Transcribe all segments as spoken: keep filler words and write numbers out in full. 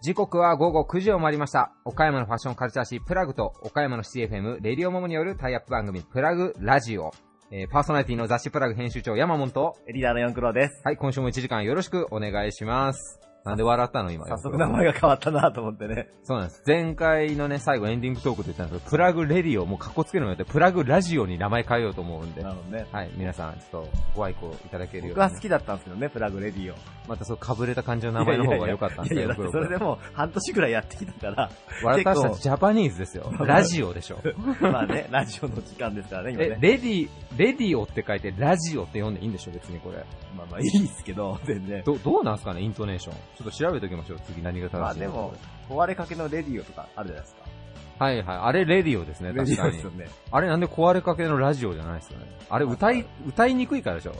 時刻はごごくじを回りました。岡山のファッションカルチャー誌プラグと岡山の シーエフエム レディオモモによるタイアップ番組プラグラジオ、えー、パーソナリティの雑誌プラグ編集長山本とリーダーの四九郎です。はい、今週もいちじかんよろしくお願いします。なんで笑ったの今。早速名前が変わったなと思ってね。そうなんです。前回のね、最後エンディングトークで言ったんですけど、プラグレディオ、もうカッコつけるのやって、プラグラジオに名前変えようと思うんで。なるほどね。はい、皆さん、ちょっとご愛顧いただけるように。僕は好きだったんですけどね、プラグレディオ。またそう、被れた感じの名前の方が良かったんですよ。いやいやいや、いやいやそれでも半年くらいやってきたから。私たちジャパニーズですよ。ラジオでしょ。まあね、ラジオの時間ですからね、今ね。え、レディ、レディオって書いて、ラジオって読んでいいんでしょ、別にこれ。まあまあいいですけど、全然。ど、どうなんすかね、イントネーション。ちょっと調べておきましょう。次何が正しいのか。まあでも、壊れかけのレディオとかあるじゃないですか。はいはい。あれレディオですね、確かに。ね、あれなんで壊れかけのラジオじゃないですかね。あれ歌い、歌いにくいからでしょ。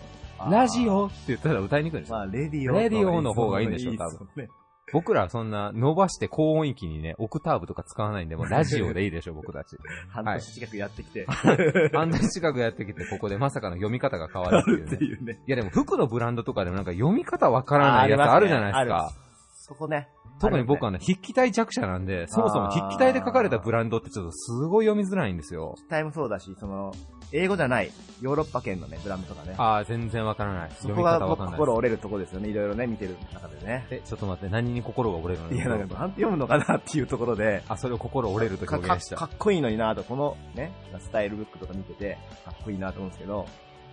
ラジオって言ったら歌いにくいでしょ。まあレディオ。レディオの方がいいんでしょ、多分。いいね、僕らはそんな伸ばして高音域にね、オクターブとか使わないんで、もうラジオでいいでしょ、僕たち。半年近くやってきて。半年近くやってきて、ここでまさかの読み方が変わるっていうね。っていうね。いやでも服のブランドとかでもなんか読み方わからないやつあるじゃないですか。ああそこね。特に僕はね、筆記体弱者なんで、そもそも筆記体で書かれたブランドってちょっとすごい読みづらいんですよ。筆記体もそうだし、その、英語じゃない、ヨーロッパ圏のね、ブランドとかね。ああ、全然わからない。そこが僕心折れるとこですよね、いろいろね、見てる中でね。え、ちょっと待って、何に心が折れるの？いや、なんか、なんて読むのかなっていうところで。あ、それを心折れると表現した。か, か, かっこいいのになぁと、このね、スタイルブックとか見てて、かっこいいなぁと思うんですけど、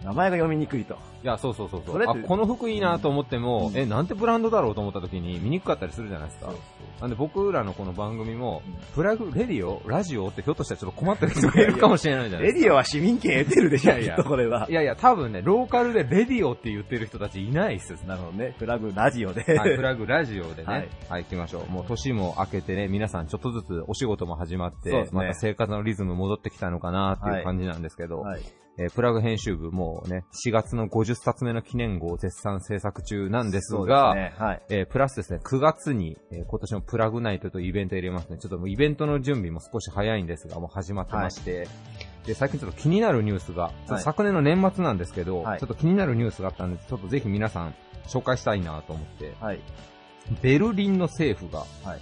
名前が読みにくいと。いや、そうそうそうそう。あ、この服いいなと思っても、うん、え、なんてブランドだろうと思った時に見にくかったりするじゃないですか。そうそうなんで僕らのこの番組も、うん、プラグレディオラジオってひょっとしたらちょっと困ってる人がいるかもしれないじゃないですか。レディオは市民権得てるでしょ、きっとこれは。いやいや、多分ね、ローカルでレディオって言ってる人たちいないっすよ。なるほどね。プラグラジオで。はい、プラグラジオでね。はい、はい、行きましょう。もう年も明けてね、皆さんちょっとずつお仕事も始まって、ね、また生活のリズム戻ってきたのかなっていう感じなんですけど、はいはいえー、プラグ編集部もね、しがつのごじゅっさつめの記念号を絶賛制作中なんですが、ですねはいえー、プラスですね、くがつに、えー、今年のプラグナイトというイベント入れますね。ちょっともうイベントの準備も少し早いんですが、もう始まってまして、はい、で、最近ちょっと気になるニュースが、はい、昨年の年末なんですけど、はい、ちょっと気になるニュースがあったんで、ちょっとぜひ皆さん紹介したいなと思って、はい、ベルリンの政府が、はい、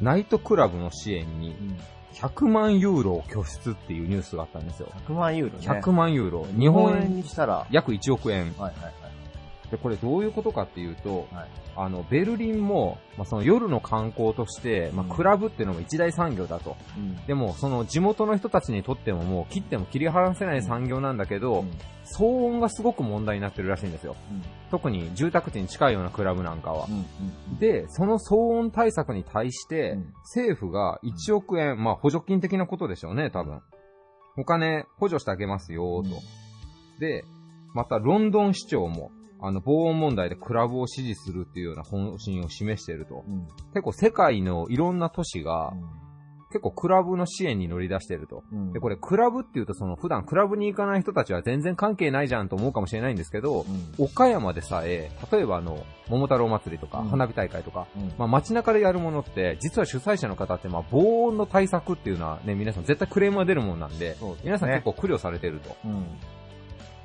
ナイトクラブの支援に、うんひゃくまんユーロを拠出っていうニュースがあったんですよ。ひゃくまんユーロね。ひゃくまんユーロ。日本円にしたら約いちおくえん。はいはいはい。で、これどういうことかっていうと、はい、あの、ベルリンも、まあ、その夜の観光として、まあ、クラブっていうのも一大産業だと。うん、でも、その地元の人たちにとってももう切っても切り離せない産業なんだけど、うん、騒音がすごく問題になってるらしいんですよ。うん、特に住宅地に近いようなクラブなんかは。うんうん、で、その騒音対策に対して、うん、政府がいちおくえん、うん、まあ補助金的なことでしょうね、多分。お金補助してあげますよ、と。うん、で、またロンドン市長も、あの、防音問題でクラブを支持するっていうような方針を示していると。うん、結構世界のいろんな都市が、うん結構クラブの支援に乗り出してると、うん。で、これクラブっていうとその普段クラブに行かない人たちは全然関係ないじゃんと思うかもしれないんですけど、うん、岡山でさえ、例えばあの、桃太郎祭りとか花火大会とか、うん、まあ街中でやるものって、実は主催者の方ってまあ防音の対策っていうのはね、皆さん絶対クレームが出るもんなんで、でね、皆さん結構苦慮されてると。うん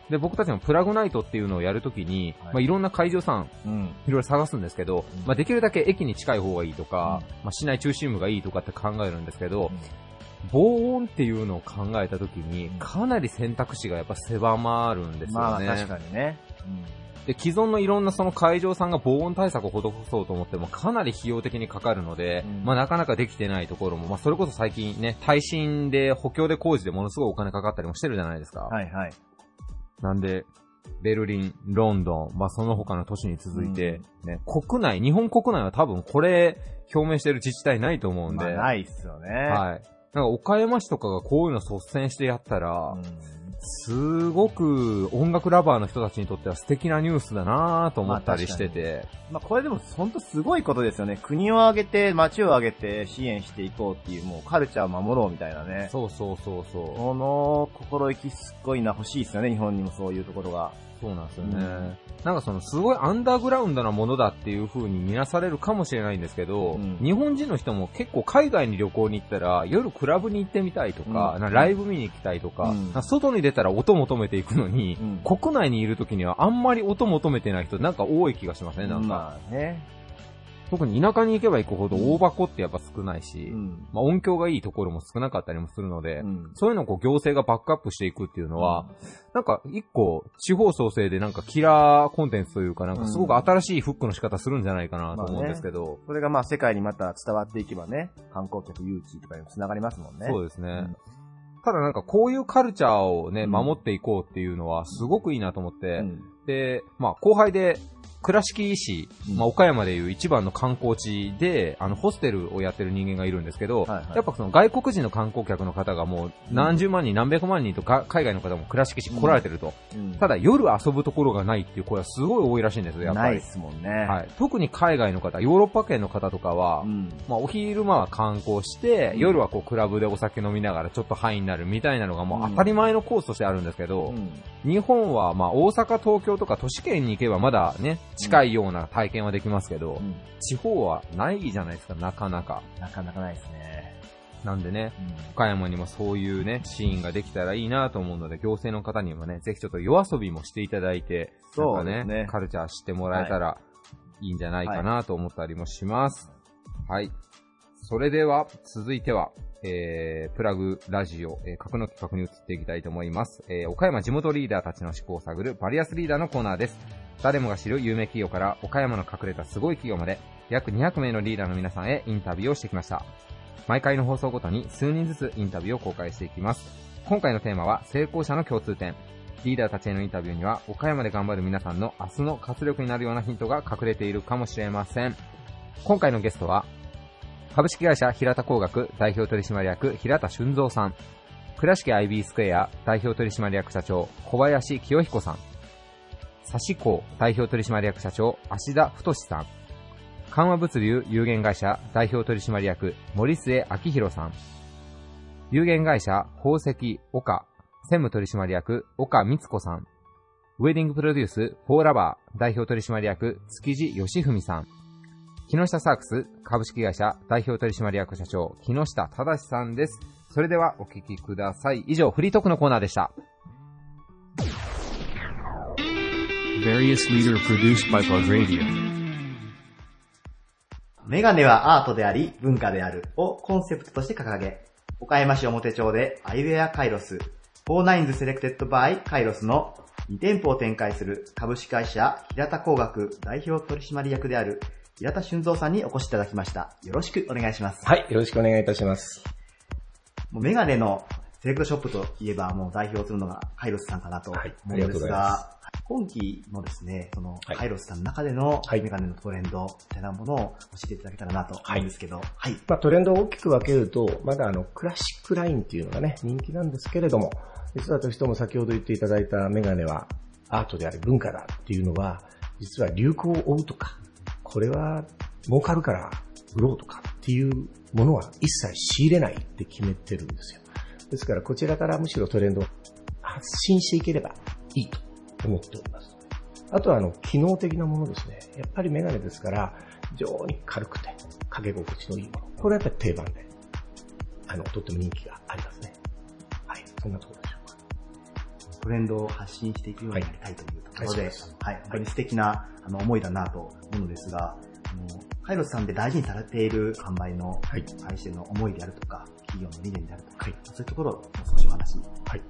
で、僕たちもプラグナイトっていうのをやるときに、はい、まあ、いろんな会場さん、うん、いろいろ探すんですけど、うん、まあ、できるだけ駅に近い方がいいとか、うん、まあ、市内中心部がいいとかって考えるんですけど、うん、防音っていうのを考えたときに、かなり選択肢がやっぱ狭まるんですよね。まあ、確かにね。うんで、既存のいろんなその会場さんが防音対策を施そうと思ってもかなり費用的にかかるので、うん、まあなかなかできてないところも、まあそれこそ最近ね、耐震で補強で工事でものすごいお金かかったりもしてるじゃないですか。はいはい。なんで、ベルリン、ロンドン、まあその他の都市に続いて、ね、うん、国内、日本国内は多分これ表明してる自治体ないと思うんで。まあ、ないっすよね。はい。なんか岡山市とかがこういうの率先してやったら、うん、すごく音楽ラバーの人たちにとっては素敵なニュースだなぁと思ったりしてて。まあ、まあ、これでも本当すごいことですよね。国を挙げて、街を挙げて支援していこうっていう、もうカルチャーを守ろうみたいなね。そうそうそうそう。この心意気すっごいな、欲しいですよね、日本にもそういうところが。そうなんですよね、うん、なんかそのすごいアンダーグラウンドなものだっていう風に見なされるかもしれないんですけど、うん、日本人の人も結構海外に旅行に行ったら夜クラブに行ってみたいとか、うん、なんかライブ見に行きたいとか、うん、なんか外に出たら音求めていくのに、うん、国内にいる時にはあんまり音求めてない人なんか多い気がしますね、なんか、まあね、特に田舎に行けば行くほど大箱ってやっぱ少ないし、うん、まあ音響がいいところも少なかったりもするので、うん、そういうのをこう行政がバックアップしていくっていうのは、うん、なんか一個地方創生でなんかキラーコンテンツというかなんかすごく新しいフックの仕方するんじゃないかなと思うんですけど、うんまあね、それがまあ世界にまた伝わっていけばね、観光客誘致とかにも繋がりますもんね。そうですね。うんただなんかこういうカルチャーをね、守っていこうっていうのはすごくいいなと思って、うん、で、まあ後輩で倉敷市、うん、まあ岡山でいう一番の観光地で、あのホステルをやってる人間がいるんですけど、はいはい、やっぱその外国人の観光客の方がもう何十万人、うん、何百万人とか海外の方も倉敷市来られてると、うんうん、ただ夜遊ぶところがないっていう声はすごい多いらしいんですよ、やっぱり。ないですもんね。はい。特に海外の方、ヨーロッパ圏の方とかは、うん、まあお昼間は観光して、夜はこうクラブでお酒飲みながらちょっと範囲になるみたいなのがもう当たり前のコースとしてあるんですけど、うん、日本はまあ大阪、東京とか都市圏に行けばまだね近いような体験はできますけど、うん、地方はないじゃないですか、なかなかなかなかないですね。なんでね、うん、岡山にもそういうねシーンができたらいいなと思うので、行政の方にもねぜひちょっと夜遊びもしていただいて、そうですね、なんかねカルチャーしてもらえたらいいんじゃないかなと思ったりもします。はい、はい、それでは続いてはえー、プラグラジオ、えー、核の企画に移っていきたいと思います、えー、岡山地元リーダーたちの思考を探るバリアスリーダーのコーナーです。誰もが知る有名企業から岡山の隠れたすごい企業まで約にひゃくめいのリーダーの皆さんへインタビューをしてきました。毎回の放送ごとに数人ずつインタビューを公開していきます。今回のテーマは成功者の共通点。リーダーたちへのインタビューには岡山で頑張る皆さんの明日の活力になるようなヒントが隠れているかもしれません。今回のゲストは株式会社平田工学代表取締役平田俊三さん、倉敷 アイビー スクエア代表取締役社長小林清彦さん、サシコ代表取締役社長芦田太さん、緩和物流有限会社代表取締役森末明弘さん、有限会社宝石岡専務取締役岡光子さん、ウェディングプロデュースフォーラバー代表取締役築地義文さん、木下サークス株式会社代表取締役社長木下忠さんです。それではお聞きください。以上、フリートークのコーナーでした。メガネはアートであり文化であるをコンセプトとして掲げ、岡山市表町でアイウェアカイロス フォーナインズ セレクテッドバイカイロスのにてんぽを展開する株式会社平田工学代表取締役である平田俊三さんにお越しいただきました。よろしくお願いします。はい、よろしくお願いいたします。もうメガネのセレクトショップといえばもう代表するのがカイロスさんかなと思うんですが、はい、今期のですね、そのカイロスさんの中でのメガネのトレンドみたいなものを教えていただけたらなと思うんですけど、はい。はい、まあトレンドを大きく分けると、まだあのクラシックラインっていうのがね、人気なんですけれども、実はとしても先ほど言っていただいたメガネはアートであり文化だっていうのは、実は流行を追うとか、これは儲かるから売ろうとかっていうものは一切仕入れないって決めてるんですよ。ですからこちらからむしろトレンドを発信していければいいと思っております。あとはあの機能的なものですね。やっぱりメガネですから非常に軽くてかけ心地のいいもの。これはやっぱり定番で、あのとっても人気がありますね。はい、そんなところでしょうか。トレンドを発信していくようになりたいというところで、はい、はい、本当に素敵なあの思いだなと思うのですが、あのカイロスさんで大事にされている販売の対しての思いであるとか、はい、企業の理念であるとか、はい、そういうところを少しお話しはい。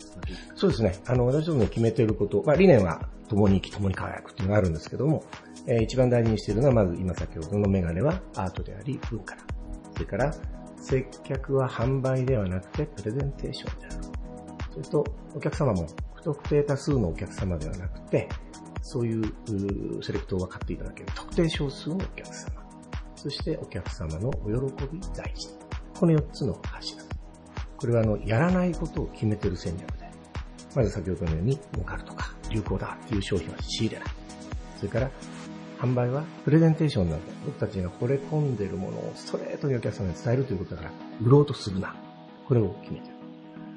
そうですね。あの私どもの決めていること、まあ理念は共に生き共に輝くっていうのがあるんですけども、えー、一番大事にしているのはまず今先ほどのメガネはアートであり文化だ。それから接客は販売ではなくてプレゼンテーションである。それとお客様も不特定多数のお客様ではなくて。そういうセレクトを買っていただける特定少数のお客様、そしてお客様のお喜び大事、このよっつの柱。これはあのやらないことを決めている戦略で、まず先ほどのように儲かるとか流行だという商品は仕入れない。それから販売はプレゼンテーションなどで僕たちが惚れ込んでいるものをストレートにお客様に伝えるということだから、売ろうとするな、これを決めている。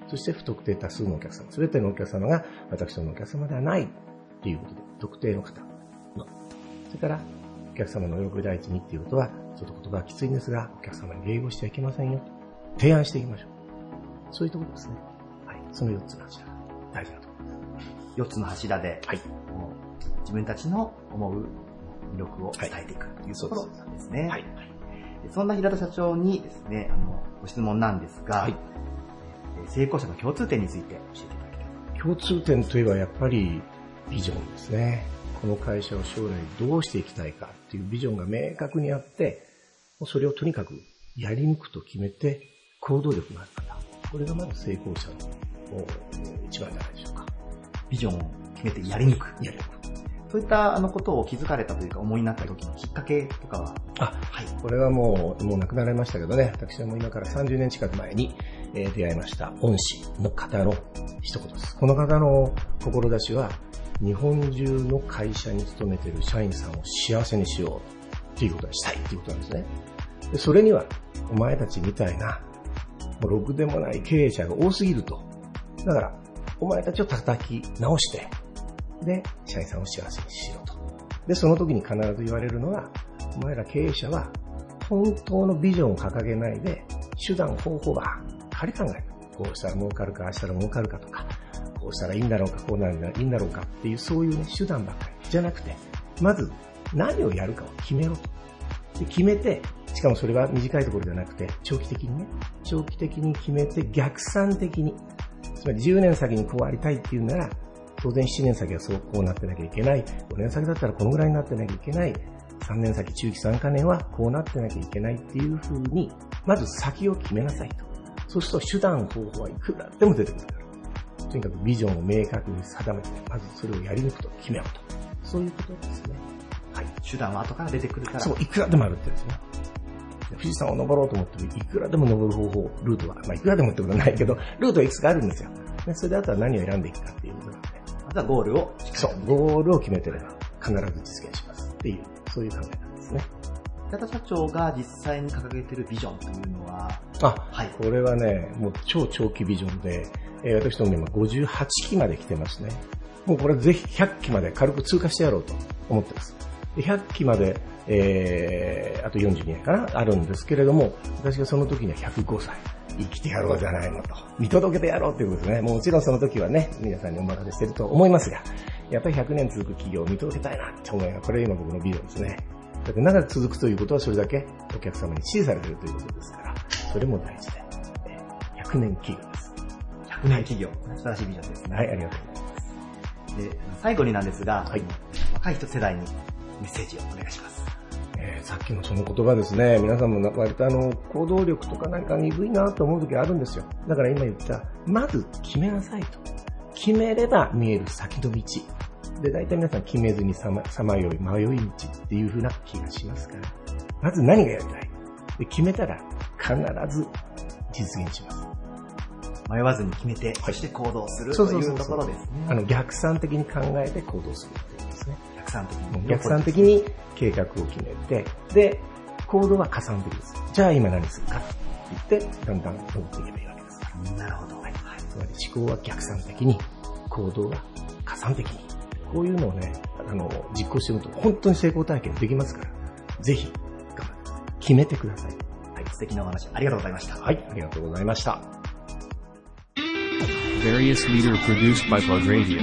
そして不特定多数のお客様、全てのお客様が私のお客様ではない。っていうことで、特定の方の、それからお客様の喜び第一にっていうことは、ちょっと言葉はきついんですが、お客様に礼をしてはいけませんよと提案していきましょう。そういうところですね。はい。そのよっつの柱、大事なところです。よっつの柱で、はい、自分たちの思う魅力を伝えていくというところなんですね。はい。はい、そんな平田社長にですね、あのご質問なんですが、はい、成功者の共通点について教えていただきたい。共通点といえばやっぱりビジョンですね。この会社を将来どうしていきたいかっていうビジョンが明確にあって、それをとにかくやり抜くと決めて行動力のある方、これがまず成功者の一番じゃないでしょうか。ビジョンを決めてやり抜く。やり抜く。そういったあのことを気づかれたというか、思いになった時のきっかけとかは、あ、はい。これはもう、もう亡くなられましたけどね、私はもう今からさんじゅうねん近く前に、えー、出会いました恩師の方の一言です。この方の志は、日本中の会社に勤めている社員さんを幸せにしようということにしたいということなんですね。で、それには、お前たちみたいな、もうろくでもない経営者が多すぎると。だから、お前たちを叩き直して、で、社員さんを幸せにしようと。で、その時に必ず言われるのは、お前ら経営者は本当のビジョンを掲げないで、手段方法ばっかり考える。こうしたら儲かるか、ああしたら儲かるかとか、こうしたらいいんだろうか、こうなるのはいいんだろうかっていう、そういうね、手段ばっかりじゃなくて、まず何をやるかを決めろと。で、決めて、しかもそれは短いところじゃなくて、長期的にね、長期的に決めて逆算的に、つまりじゅうねん先にこうありたいっていうなら、当然ななねん先はそうこうなってなきゃいけない。ごねん先だったらこのぐらいになってなきゃいけない。さんねん先、中期さんカ年はこうなってなきゃいけないっていう風に、まず先を決めなさいと。そうすると手段方法はいくらでも出てくるから。とにかくビジョンを明確に定めて、まずそれをやり抜くと決めようと。そういうことですね。はい。手段は後から出てくるから。そう、いくらでもあるってですね。富士山を登ろうと思っても、いくらでも登る方法、ルートは、まあいくらでもってことはないけど、ルートはいくつかあるんですよ。でそれであとは何を選んでいくかっていうことなんで。あとはゴールを、そう、ゴールを決めてれば必ず実現しますっていう、そういう考えなんですね。平田社長が実際に掲げてるビジョンというのは、あ、はい。これはね、もう超長期ビジョンで、えー、私ども今ごじゅうはちきまで来てますね。もうこれぜひひゃっきまで軽く通過してやろうと思ってます。ひゃっきまで、えー、あとよんじゅうにねんかな、あるんですけれども、私がその時にはひゃくごさい、生きてやろうじゃないのと、見届けてやろうということですね。もちろんその時はね、皆さんにお任せしてると思いますが、やっぱりひゃくねん続く企業を見届けたいなって思いが、これが今僕のビジョンですね。だって長く続くということは、それだけお客様に支持されているということですから、それも大事で、ひゃくねん企業です。ひゃくねん企業。素晴らしいビジョンですね。はい、ありがとうございます。で、最後になんですが、はい、若い人世代に、メッセージをお願いします。えー、さっきのその言葉ですね。皆さんも割とあの行動力とかなんか鈍いなと思う時あるんですよ。だから今言ったまず決めなさいと。決めれば見える先の道。で大体皆さん決めずにさまよい迷い道っていう風な気がしますから。まず何がやりたい。で決めたら必ず実現します。迷わずに決めて、はい、そして行動するというところですね。あの逆算的に考えて行動するっていうですね。逆算的に。逆算的に計画を決めて、で、行動は加算的です。じゃあ今何するかって言って、だんだん登っていけばいいわけですから。なるほど。はい。つまり思考は逆算的に、行動は加算的に。こういうのをね、あの、実行してみると本当に成功体験できますから、ぜひ、頑張ってください。決めてください。はい。素敵なお話ありがとうございました。はい。ありがとうございました。Various leader produced by Plug Radio。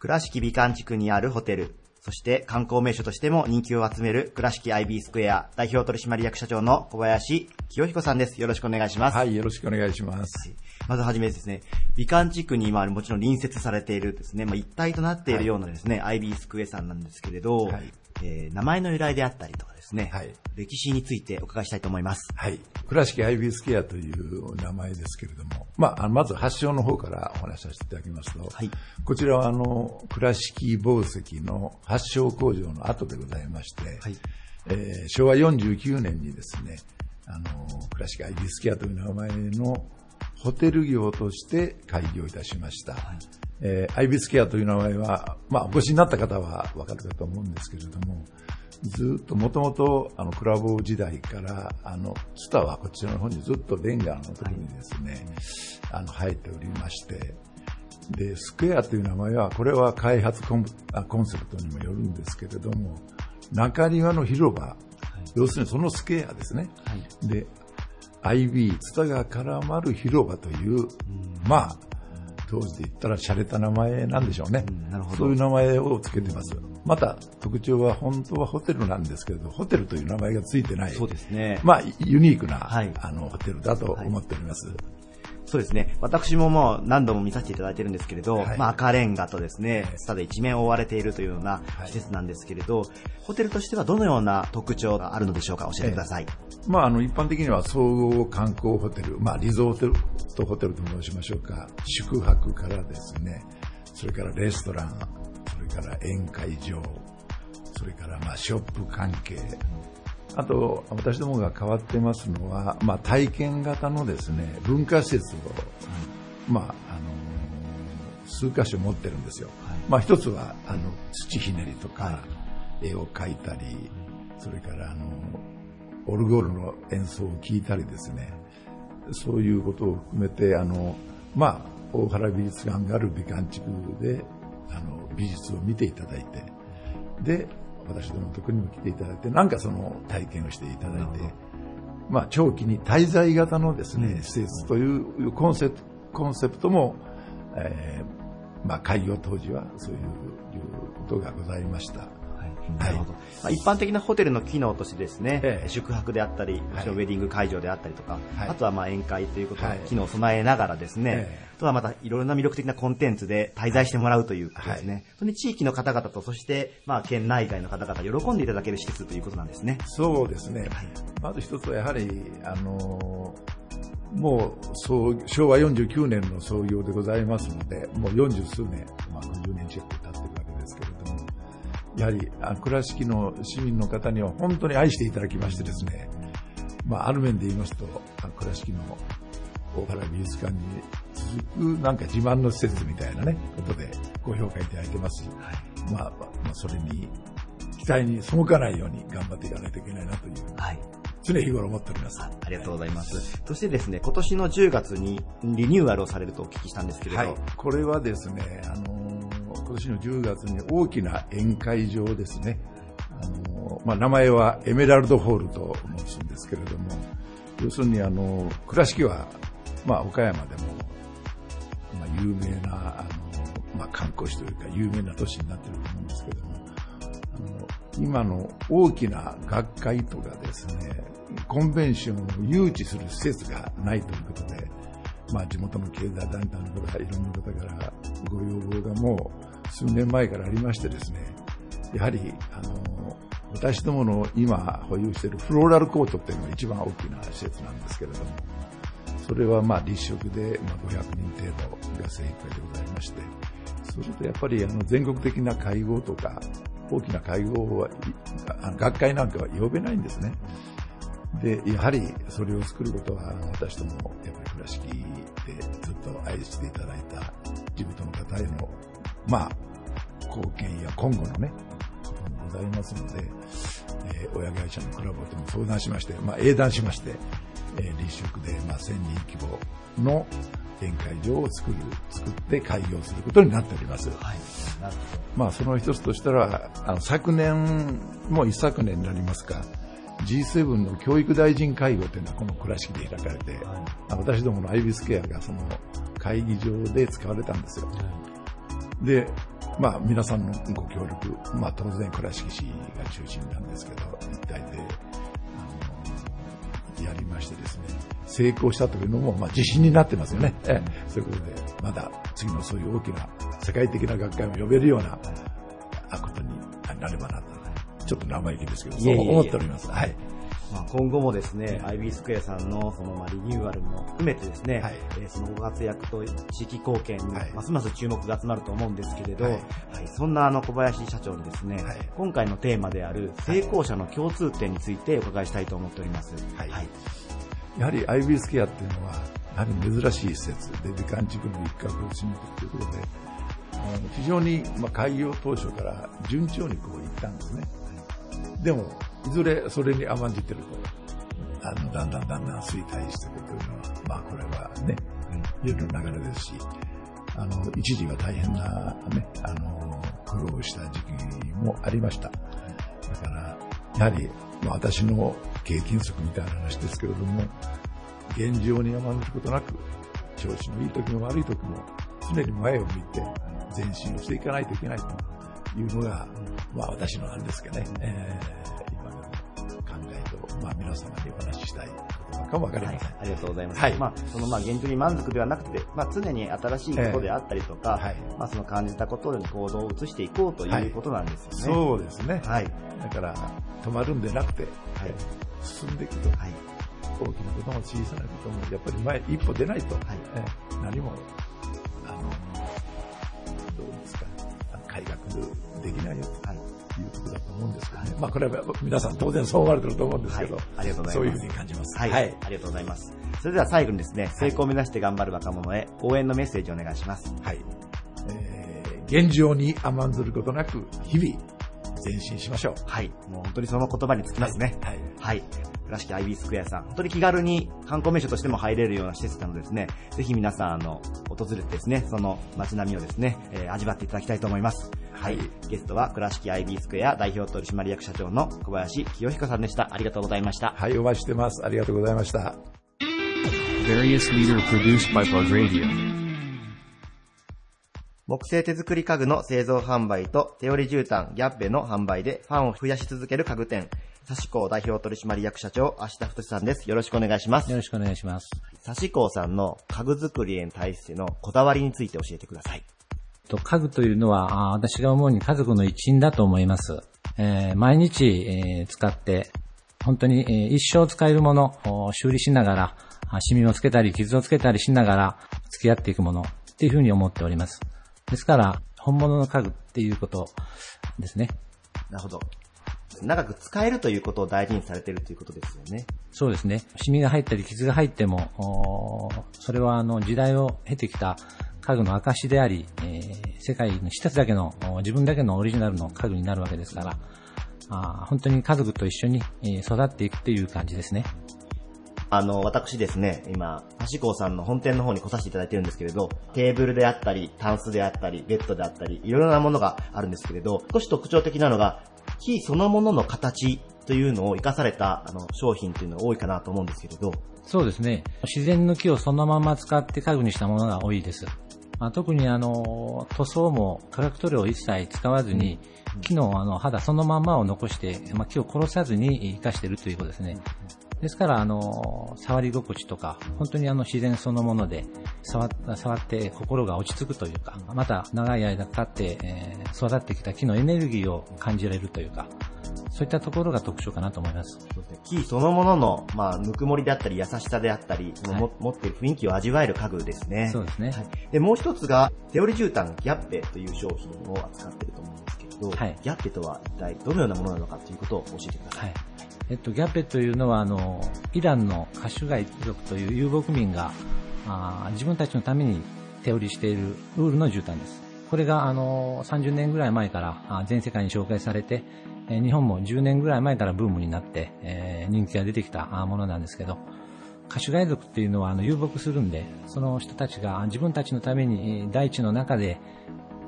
倉敷美観地区にあるホテル、そして観光名所としても人気を集める倉敷 アイビー スクエア代表取締役社長の小林清彦さんです。よろしくお願いします。はい、よろしくお願いします。はい、まずはじめですね、美観地区に今もちろん隣接されているですね、まあ、一体となっているようなですね、はい、アイビー スクエアさんなんですけれど、はい、えー、名前の由来であったりとかですね、はい、歴史についてお伺いしたいと思います。はい、倉敷 アイビー スクエアという名前ですけれども、まあ、まず発祥の方からお話しさせていただきますと、はい、こちらはあの倉敷紡績の発祥工場の後でございまして、はい、えー、昭和よんじゅうきゅうねんにですね、あの倉敷 アイビー スクエアという名前のホテル業として開業いたしました。はい、えー、アイビースケアという名前は、まあ、お越しになった方は分かるかと思うんですけれども、ずっともともと、あの、クラブ時代から、あの、ツタはこちらの方にずっとレンガのところにですね、はい、あの、生えておりまして、で、スクエアという名前は、これは開発コン、コンセプトにもよるんですけれども、中庭の広場、はい、要するにそのスクエアですね。はい、で、アイビー、ツタが絡まる広場という、うん、まあ、当時で言ったら洒落た名前なんでしょうね、うん、なるほど。そういう名前をつけてます。また特徴は本当はホテルなんですけれど、ホテルという名前がついてない、そうですね。まあユニークな、はい、あのホテルだと思っております。はい、そうですね。私ももう何度も見させていただいてるんですけれど、はい、まあ赤レンガとですね、ツタで一面覆われているというような施設なんですけれど、はい、ホテルとしてはどのような特徴があるのでしょうか、教えてください。まああの一般的には総合観光ホテル、まあリゾートホテルと申しましょうか、宿泊からですね、それからレストラン。それから宴会場、それからまあショップ関係、あと私どもが変わってますのは、まあ、体験型のですね、文化施設を、うん、まああの数か所持ってるんですよ、はい、まあ、一つはあの土ひねりとか絵を描いたり、それからあのオルゴールの演奏を聴いたりですね、そういうことを含めて、あの、まあ、大原美術館がある美観地区であの美術を見ていただいて、で私どものとこにも来ていただいて、なんかその体験をしていただいて、まあ、長期に滞在型のですね、施設というコンセプト、コンセプトも、えーまあ、開業当時はそういうことがございました。なるほど。まあ、一般的なホテルの機能としてですね、ええ、宿泊であったり、はい、ウェディング会場であったりとか、はい、あとはまあ宴会ということの機能を備えながらですね、はい、あとはまたいろいろな魅力的なコンテンツで滞在してもらうということですね、はい、それで地域の方々と、そしてまあ県内外の方々喜んでいただける施設ということなんですね。そうですね、はい、まず一つはやはり、あのー、もうそう昭和よんじゅうきゅうねんの創業でございますので、もうよんじゅうすうねん、まあ、ごじゅうねん近く経っているわけですけれども、やはり倉敷の市民の方には本当に愛していただきましてですね、まあ、ある面で言いますと倉敷の大原美術館に続くなんか自慢の施設みたいなねことでご評価いただいてますし、はい、まあまあ、それに期待に背かないように頑張っていかないといけないなという、はい、常日頃思っております。 あ, ありがとうございます、はい、そしてですね、今年のじゅうがつにリニューアルをされるとお聞きしたんですけれど、はい、これはですね、あの今年のじゅうがつに大きな宴会場ですね、あの、まあ、名前はエメラルドホールと申すんですけれども、要するにあの倉敷は、まあ、岡山でも、まあ、有名なあの、まあ、観光地というか有名な都市になっていると思うんですけれども、あの今の大きな学会とかですね、コンベンションを誘致する施設がないということで、まあ、地元の経済団体の方、いろんな方からご要望がもう数年前からありましてですね、やはりあの私どもの今保有しているフローラルコートっていうのが一番大きな施設なんですけれども、それはまあ立食でごひゃくにん程度が精一杯でございまして、そうするとやっぱりあの全国的な会合とか大きな会合は学会なんかは呼べないんですね。でやはりそれを作ることは私どもやっぱり倉敷でずっと愛していただいた地元の方へのまあ貢献や今後のねこともございますので、えー、親会社のクラブとも相談しまして、まあ、英断しまして、えー、立食でまあせんにん規模の宴会場を作る作って開業することになっております、はい、なるほど。まあその一つとしたらあの昨年も一昨年になりますか、ジーセブン の教育大臣会合というのはこの倉敷で開かれて、はい、私どものアイビスケアがその会議場で使われたんですよ、はい、で、まあ、皆さんのご協力、まあ、当然倉敷市が中心なんですけど一体であのやりましてですね、成功したというのも、まあ、自信になってますよね、うん、えそういうことでまだ次のそういう大きな世界的な学会も呼べるようなことになればなと、ちょっと生意気ですけど、いえいえいえ、そう思っております。はい。まあ、今後もですね、アイビースクエアさんのそのまあリニューアルも含めてですね、はい、えー、そのご活躍と地域貢献にますます注目が集まると思うんですけれど、はいはい、そんなあの小林社長にですね、はい、今回のテーマである成功者の共通点についてお伺いしたいと思っております。はいはい、やはりアイビースクエアっていうのは、やはり珍しい施設で美観地区の一角を占めているということで、非常にまあ開業当初から順調にこういったんですね。でも、いずれそれに甘んじてると、あの、だんだんだんだん衰退していくというのは、まあこれはね、いろいろな流れですし、あの一時は大変な、ね、あの苦労した時期もありました。だからやはり私の経験則みたいな話ですけれども、現状に甘んじることなく、調子のいい時も悪い時も常に前を向いて前進をしていかないといけないというのが、まあ私のなんですけどね、えー、今の考えと、まあ皆様にお話ししたいことなんかもわかりません、はい。ありがとうございます。はい、まあそのまあ現状に満足ではなくて、まあ常に新しいことであったりとか、えーはい、まあその感じたことに行動を移していこうということなんですよね。はい、そうですね。はい。だから止まるんでなくて、はい、進んでいくと。はい、大きなことも小さなこともやっぱり前一歩出ないと、はい、え何もあのどうですか改革できないよと、はい、いうことだと思うんですけどね、はい。まあ、これは皆さん当然そう思われてると思うんですけど、はい、そういうふうに感じます。はい、はい、ありがとうございます。それでは最後にですね、成功を目指して頑張る若者へ応援のメッセージをお願いします。はい、えー、現状に甘んずることなく日々前進しましょう。はい。もう本当にその言葉に尽きますね。はい。はい。倉敷アイビースクエアさん、本当に気軽に観光名所としても入れるような施設なのでですね、ぜひ皆さん、あの、訪れてですね、その街並みをですね、えー、味わっていただきたいと思います。はい。はい、ゲストは倉敷アイビースクエア代表取締役社長の小林清彦さんでした。ありがとうございました。はい、お待ちしてます。ありがとうございました。Various leader produced by Plug Radio。木製手作り家具の製造販売と手織り絨毯ギャッベの販売でファンを増やし続ける家具店、サシコー代表取締役社長、芦田太さんです。よろしくお願いします。よろしくお願いします。サシコーさんの家具作りに対してのこだわりについて教えてください。家具というのは私が思うに家族の一員だと思います。えー、毎日、えー、使って本当に、えー、一生使えるものを修理しながら、シミをつけたり傷をつけたりしながら付き合っていくものっていうふうに思っております。ですから本物の家具っていうことですね。なるほど。長く使えるということを大事にされているということですよね。そうですね。シミが入ったり傷が入っても、それはあの時代を経てきた家具の証であり、えー、世界に一つだけの自分だけのオリジナルの家具になるわけですから、あ、本当に家族と一緒に育っていくっていう感じですね。あの、私ですね、今、サシコーさんの本店の方に来させていただいてるんですけれど、テーブルであったり、タンスであったり、ベッドであったり、いろいろなものがあるんですけれど、少し特徴的なのが、木そのものの形というのを生かされた、あの、商品というのが多いかなと思うんですけれど。そうですね。自然の木をそのまま使って家具にしたものが多いです。まあ、特にあの、塗装も化学塗料を一切使わずに、木のあの、肌そのままを残して、まあ、木を殺さずに生かしているということですね。ですから、あの、触り心地とか、本当にあの自然そのもので、触っ、触って心が落ち着くというか、また長い間かかって、えー、育ってきた木のエネルギーを感じられるというか、そういったところが特徴かなと思います。そうですね。木そのものの、まあ、ぬくもりであったり、優しさであったり、そのも、はい、持っている雰囲気を味わえる家具ですね。そうですね。はい。で、もう一つが、手織り絨毯ギャッペという商品を扱っていると思うんですけど、はい、ギャッペとは一体どのようなものなのかということを教えてください。はい、えっと、ギャッペというのは、あの、イランのカシュガイ族という遊牧民が、あ、自分たちのために手織りしているウールの絨毯です。これが、あの、さんじゅうねんぐらい前から全世界に紹介されて、日本もじゅうねんぐらい前からブームになって、えー、人気が出てきたものなんですけど、カシュガイ族っていうのは、あの、遊牧するんで、その人たちが自分たちのために大地の中で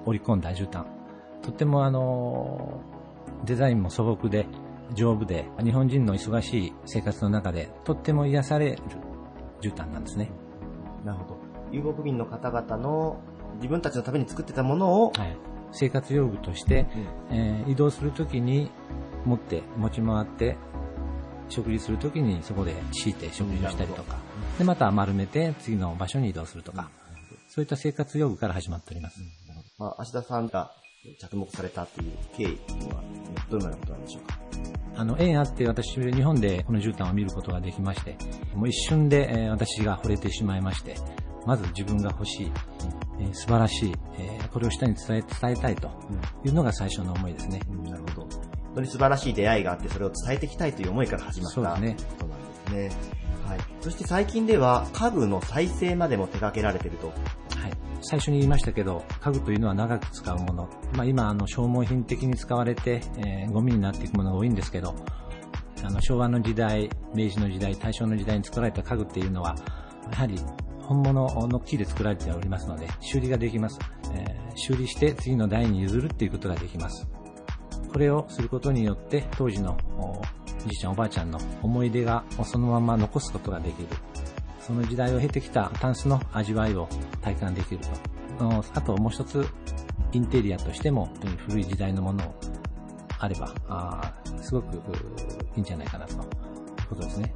織り込んだ絨毯。とっても、あの、デザインも素朴で、丈夫で、日本人の忙しい生活の中でとっても癒される絨毯なんですね。なるほど。遊牧民の方々の自分たちのために作ってたものを、はい、生活用具として、うん、えー、移動するときに持って持ち回って、食事するときにそこで敷いて食事をしたりとか、うん、でまた丸めて次の場所に移動するとか、うん、そういった生活用具から始まっております。うん、まあ、芦田さんが着目されたという経緯というのはどのようなことなんでしょうか。あの、縁あって私、日本でこの絨毯を見ることができまして、もう一瞬で、えー、私が惚れてしまいまして、まず自分が欲しい、えー、素晴らしい、えー、これを人に伝え、伝えたいというのが最初の思いですね。うん、なるほど。本当に素晴らしい出会いがあって、それを伝えていきたいという思いから始まったことなんですね。そうですね。はい。そして最近では家具の再生までも手掛けられていると。はい。最初に言いましたけど、家具というのは長く使うもの。まあ今、あの、消耗品的に使われて、えー、ゴミになっていくものが多いんですけど、あの、昭和の時代、明治の時代、大正の時代に作られた家具っていうのは、やはり本物の木で作られておりますので、修理ができます。えー、修理して次の代に譲るっていうことができます。これをすることによって、当時のおじいちゃんおばあちゃんの思い出がそのまま残すことができる。その時代を経てきたタンスの味わいを体感できると。あともう一つ、インテリアとしても古い時代のものをあれば、あすごくいいんじゃないかなということですね。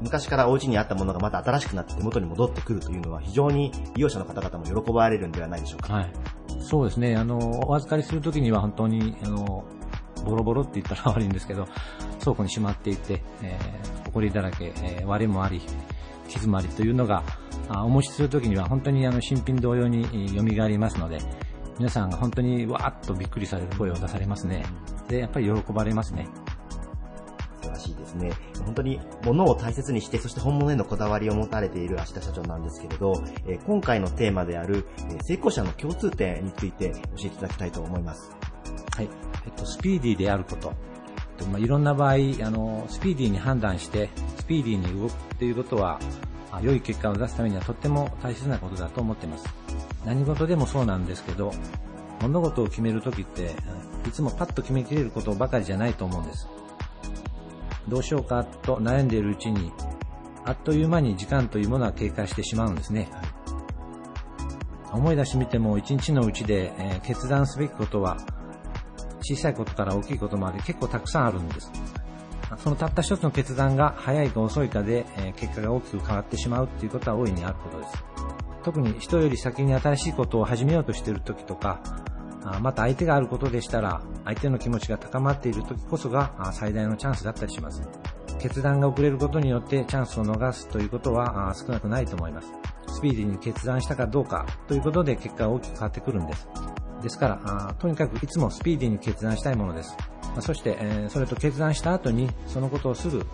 昔からお家にあったものがまた新しくなって元に戻ってくるというのは非常に利用者の方々も喜ばれるんではないでしょうか。はい、そうですね。あのお預かりするときには本当にあのボロボロって言ったら悪いんですけど、倉庫にしまっていて、えー、埃だらけ、えー、割れもあり傷もありというのがお持ちするときには本当にあの新品同様に蘇りますので、皆さんが本当にわーっとびっくりされる声を出されますね。で、やっぱり喜ばれますね。素晴らしいですね。本当に物を大切にして、そして本物へのこだわりを持たれている芦田社長なんですけれど、今回のテーマである成功者の共通点について教えていただきたいと思います。はい、えっと、スピーディーであること、まあ、いろんな場合あのスピーディーに判断してスピーディーに動くということは良い結果を出すためにはとっても大切なことだと思っています。何事でもそうなんですけど、物事を決めるときっていつもパッと決めきれることばかりじゃないと思うんです。どうしようかと悩んでいるうちに、あっという間に時間というものは経過してしまうんですね。はい、思い出してみても一日のうちで、えー、決断すべきことは小さいことから大きいことまで結構たくさんあるんです。そのたった一つの決断が早いか遅いかで、えー、結果が大きく変わってしまうということは大いにあることです。特に人より先に新しいことを始めようとしている時とか、また相手があることでしたら相手の気持ちが高まっている時こそが最大のチャンスだったりします。決断が遅れることによってチャンスを逃すということは少なくないと思います。スピーディーに決断したかどうかということで結果が大きく変わってくるんです。ですからとにかくいつもスピーディーに決断したいものです。そしてそれと決断した後にそのことをすぐ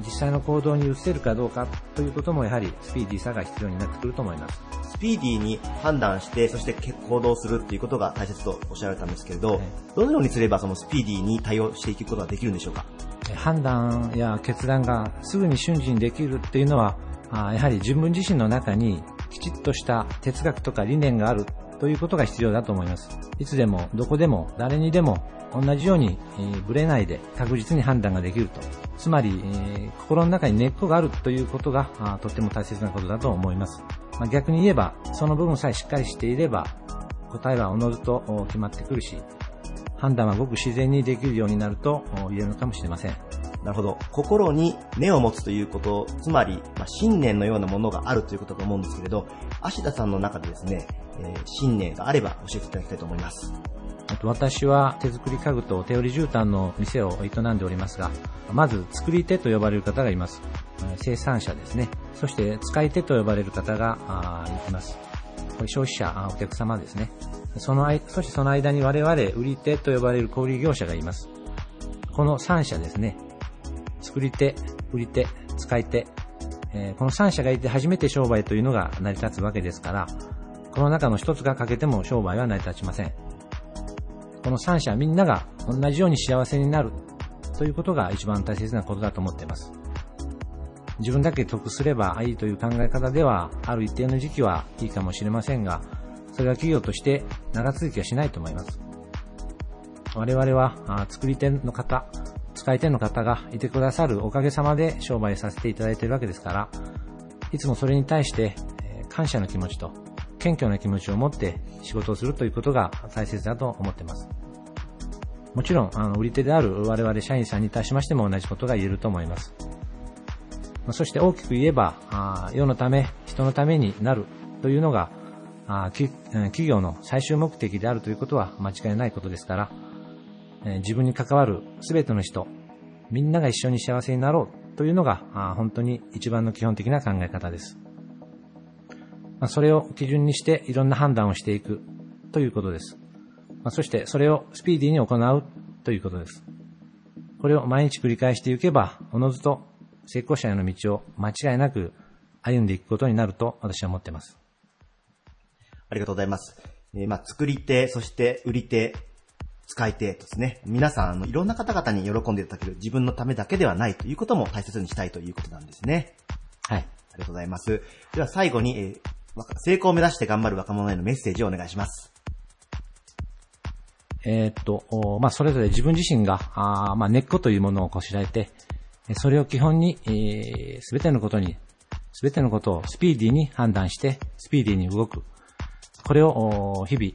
実際の行動に移せるかどうかということも、やはりスピーディーさが必要になってくると思います。スピーディーに判断して、そして行動するということが大切とおっしゃられたんですけれど、はい、どのようにすればそのスピーディーに対応していくことができるんでしょうか。判断や決断がすぐに瞬時にできるというのは、やはり自分自身の中にきちっとした哲学とか理念があるということが必要だと思います。いつでもどこでも誰にでも同じようにぶれないで確実に判断ができると。つまり心の中に根っこがあるということがとても大切なことだと思います。逆に言えばその部分さえしっかりしていれば答えはおのずと決まってくるし、判断はごく自然にできるようになると言えるのかもしれません。なるほど。心に根を持つということ、つまり、まあ、信念のようなものがあるということだと思うんですけれど、芦田さんの中でですね、えー、信念があれば教えていただきたいと思います。私は手作り家具と手織り絨毯の店を営んでおりますが、まず作り手と呼ばれる方がいます。生産者ですね。そして使い手と呼ばれる方がいます。これ消費者、お客様ですね。その、そしてその間に我々売り手と呼ばれる小売業者がいます。このさん者ですね。作り手、売り手、使い手、えー、このさん者がいて初めて商売というのが成り立つわけですから、この中の一つが欠けても商売は成り立ちません。このさん者みんなが同じように幸せになるということが一番大切なことだと思っています。自分だけ得すればいいという考え方では、ある一定の時期はいいかもしれませんが、それは企業として長続きはしないと思います。我々は作り手の方、使い手の方がいてくださるおかげさまで商売させていただいているわけですから、いつもそれに対して感謝の気持ちと謙虚な気持ちを持って仕事をするということが大切だと思っています。もちろんあの売り手である我々社員さんに対しましても同じことが言えると思います。そして大きく言えば、世のため人のためになるというのが企業の最終目的であるということは間違いないことですから、自分に関わるすべての人、みんなが一緒に幸せになろうというのが本当に一番の基本的な考え方です。それを基準にしていろんな判断をしていくということです。そしてそれをスピーディーに行うということです。これを毎日繰り返していけば、おのずと成功者への道を間違いなく歩んでいくことになると私は思っています。ありがとうございます。えー、まあ作り手、そして売り手、使い手ですね。皆さん、あの、いろんな方々に喜んでいただける、自分のためだけではないということも大切にしたいということなんですね。はい。ありがとうございます。では最後に、えー、成功を目指して頑張る若者へのメッセージをお願いします。えー、っと、まあ、それぞれ自分自身が、あまあ、根っこというものをこしらえて、それを基本に、えー、すべてのことに、すべてのことをスピーディーに判断して、スピーディーに動く。これを日々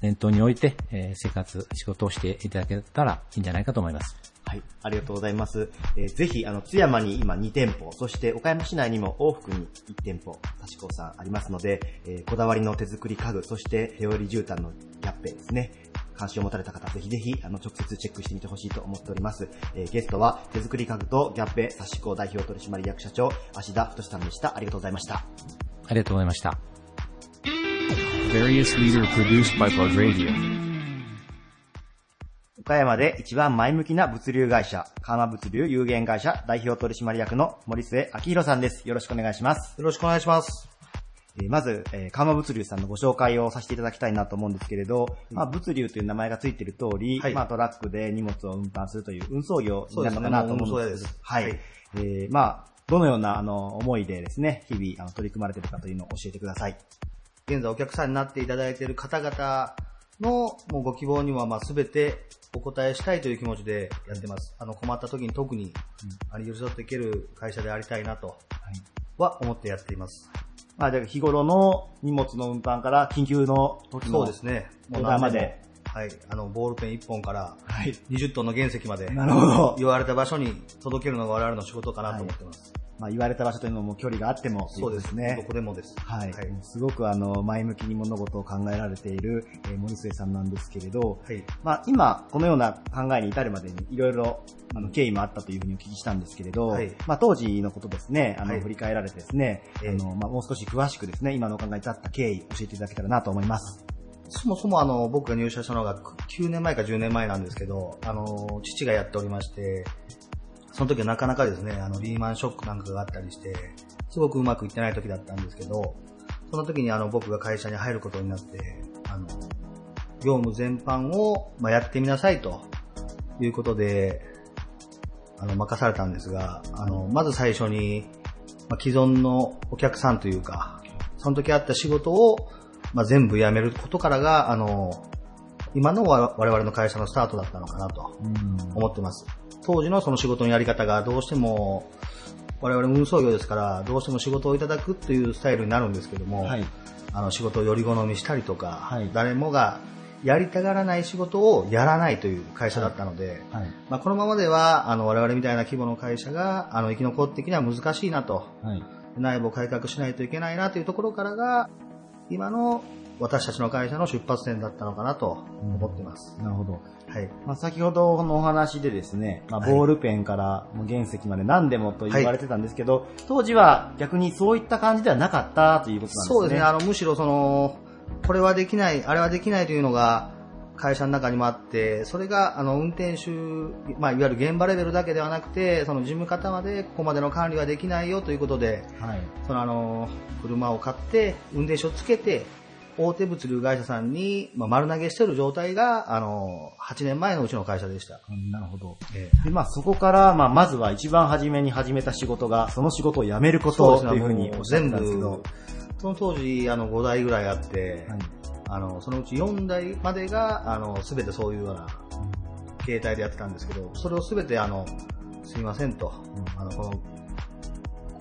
念頭に置いて、えー、生活、仕事をしていただけたらいいんじゃないかと思います。はい、ありがとうございます。えー、ぜひ、あの、津山に今にてんぽ、そして岡山市内にも往復にいってんぽ、刺子さんありますので、えー、こだわりの手作り家具、そして手織り絨毯のギャッペですね。関心を持たれた方、ぜひぜひ、あの、直接チェックしてみてほしいと思っております。えー、ゲストは、手作り家具とギャッペ、刺子代表取締役社長、芦田太さんでした。ありがとうございました。ありがとうございました。Various leader produced by plug radio。岡山で一番前向きな物流会社、川間物流有限会社代表取締役の森末明弘さんです。よろしくお願いします。よろしくお願いします。えー、まず、えー、川間物流さんのご紹介をさせていただきたいなと思うんですけれど、うん、まあ、物流という名前がついている通り、はい、まあ、トラックで荷物を運搬するという運送業になるのかなと思うんですけど、ね、はい。はい、えー、まあ、どのようなあの思いでですね、日々あの取り組まれているかというのを教えてください。現在お客さんになっていただいている方々のもうご希望にはまあ全てお答えしたいという気持ちでやってます。あの困った時に特に寄り添っていける会社でありたいなとは思ってやっています。まあ、で日頃の荷物の運搬から緊急の時のオーダーまで、はい、あのボールペンいっぽんからにじゅっトンの原石まで、なるほど、言われた場所に届けるのが我々の仕事かなと思ってます。はい、まあ、言われた場所というのも距離があってもということですね。そうですね。どこでもです。はい。はい、すごくあの、前向きに物事を考えられている、えー、森末さんなんですけれど、はい。まあ、今、このような考えに至るまでに、いろいろ、あの、経緯もあったというふうにお聞きしたんですけれど、はい。まあ、当時のことですね、あの、振り返られてですね、はい、あの、まあ、もう少し詳しくですね、今のお考えに至った経緯、教えていただけたらなと思います。そもそもあの、僕が入社したのがきゅうねんまえかじゅうねんまえなんですけど、あの、父がやっておりまして、その時はなかなかですね、あの、リーマンショックなんかがあったりして、すごくうまくいってない時だったんですけど、その時にあの、僕が会社に入ることになって、あの、業務全般を、まあ、やってみなさいということで、あの、任されたんですが、あの、まず最初に、まあ、既存のお客さんというか、その時あった仕事を、まあ、全部やめることからが、あの、今の我々の会社のスタートだったのかなと思ってます。当時のその仕事のやり方がどうしても我々運送業ですからどうしても仕事をいただくというスタイルになるんですけども、はい、あの仕事をより好みしたりとか、はい、誰もがやりたがらない仕事をやらないという会社だったので、はいはい、まあ、このままではあの我々みたいな規模の会社があの生き残っていくには難しいなと、はい、内部を改革しないといけないなというところからが今の私たちの会社の出発点だったのかなと思ってます。うん、なるほど。はい。まあ、先ほどのお話でですね、まあ、ボールペンから原石まで何でもと言われてたんですけど、はい、当時は逆にそういった感じではなかったということなんですね。そうですね。あの、むしろその、これはできない、あれはできないというのが会社の中にもあって、それがあの運転手、まあ、いわゆる現場レベルだけではなくて、その事務方までここまでの管理はできないよということで、はい、そのあの、車を買って、運転手をつけて、大手物流会社さんに丸投げしている状態が、あの、はちねんまえのうちの会社でした。うん、なるほど。えー、で、まあそこから、まあまずは一番初めに始めた仕事が、その仕事を辞めることというふうにおっしゃってたんですけど。その当時、あの、ごだいぐらいあって、はい、あの、そのうちよんだいまでが、あの、すべてそういうような、携帯でやってたんですけど、それをすべて、あの、すいませんと、うん、あの、この、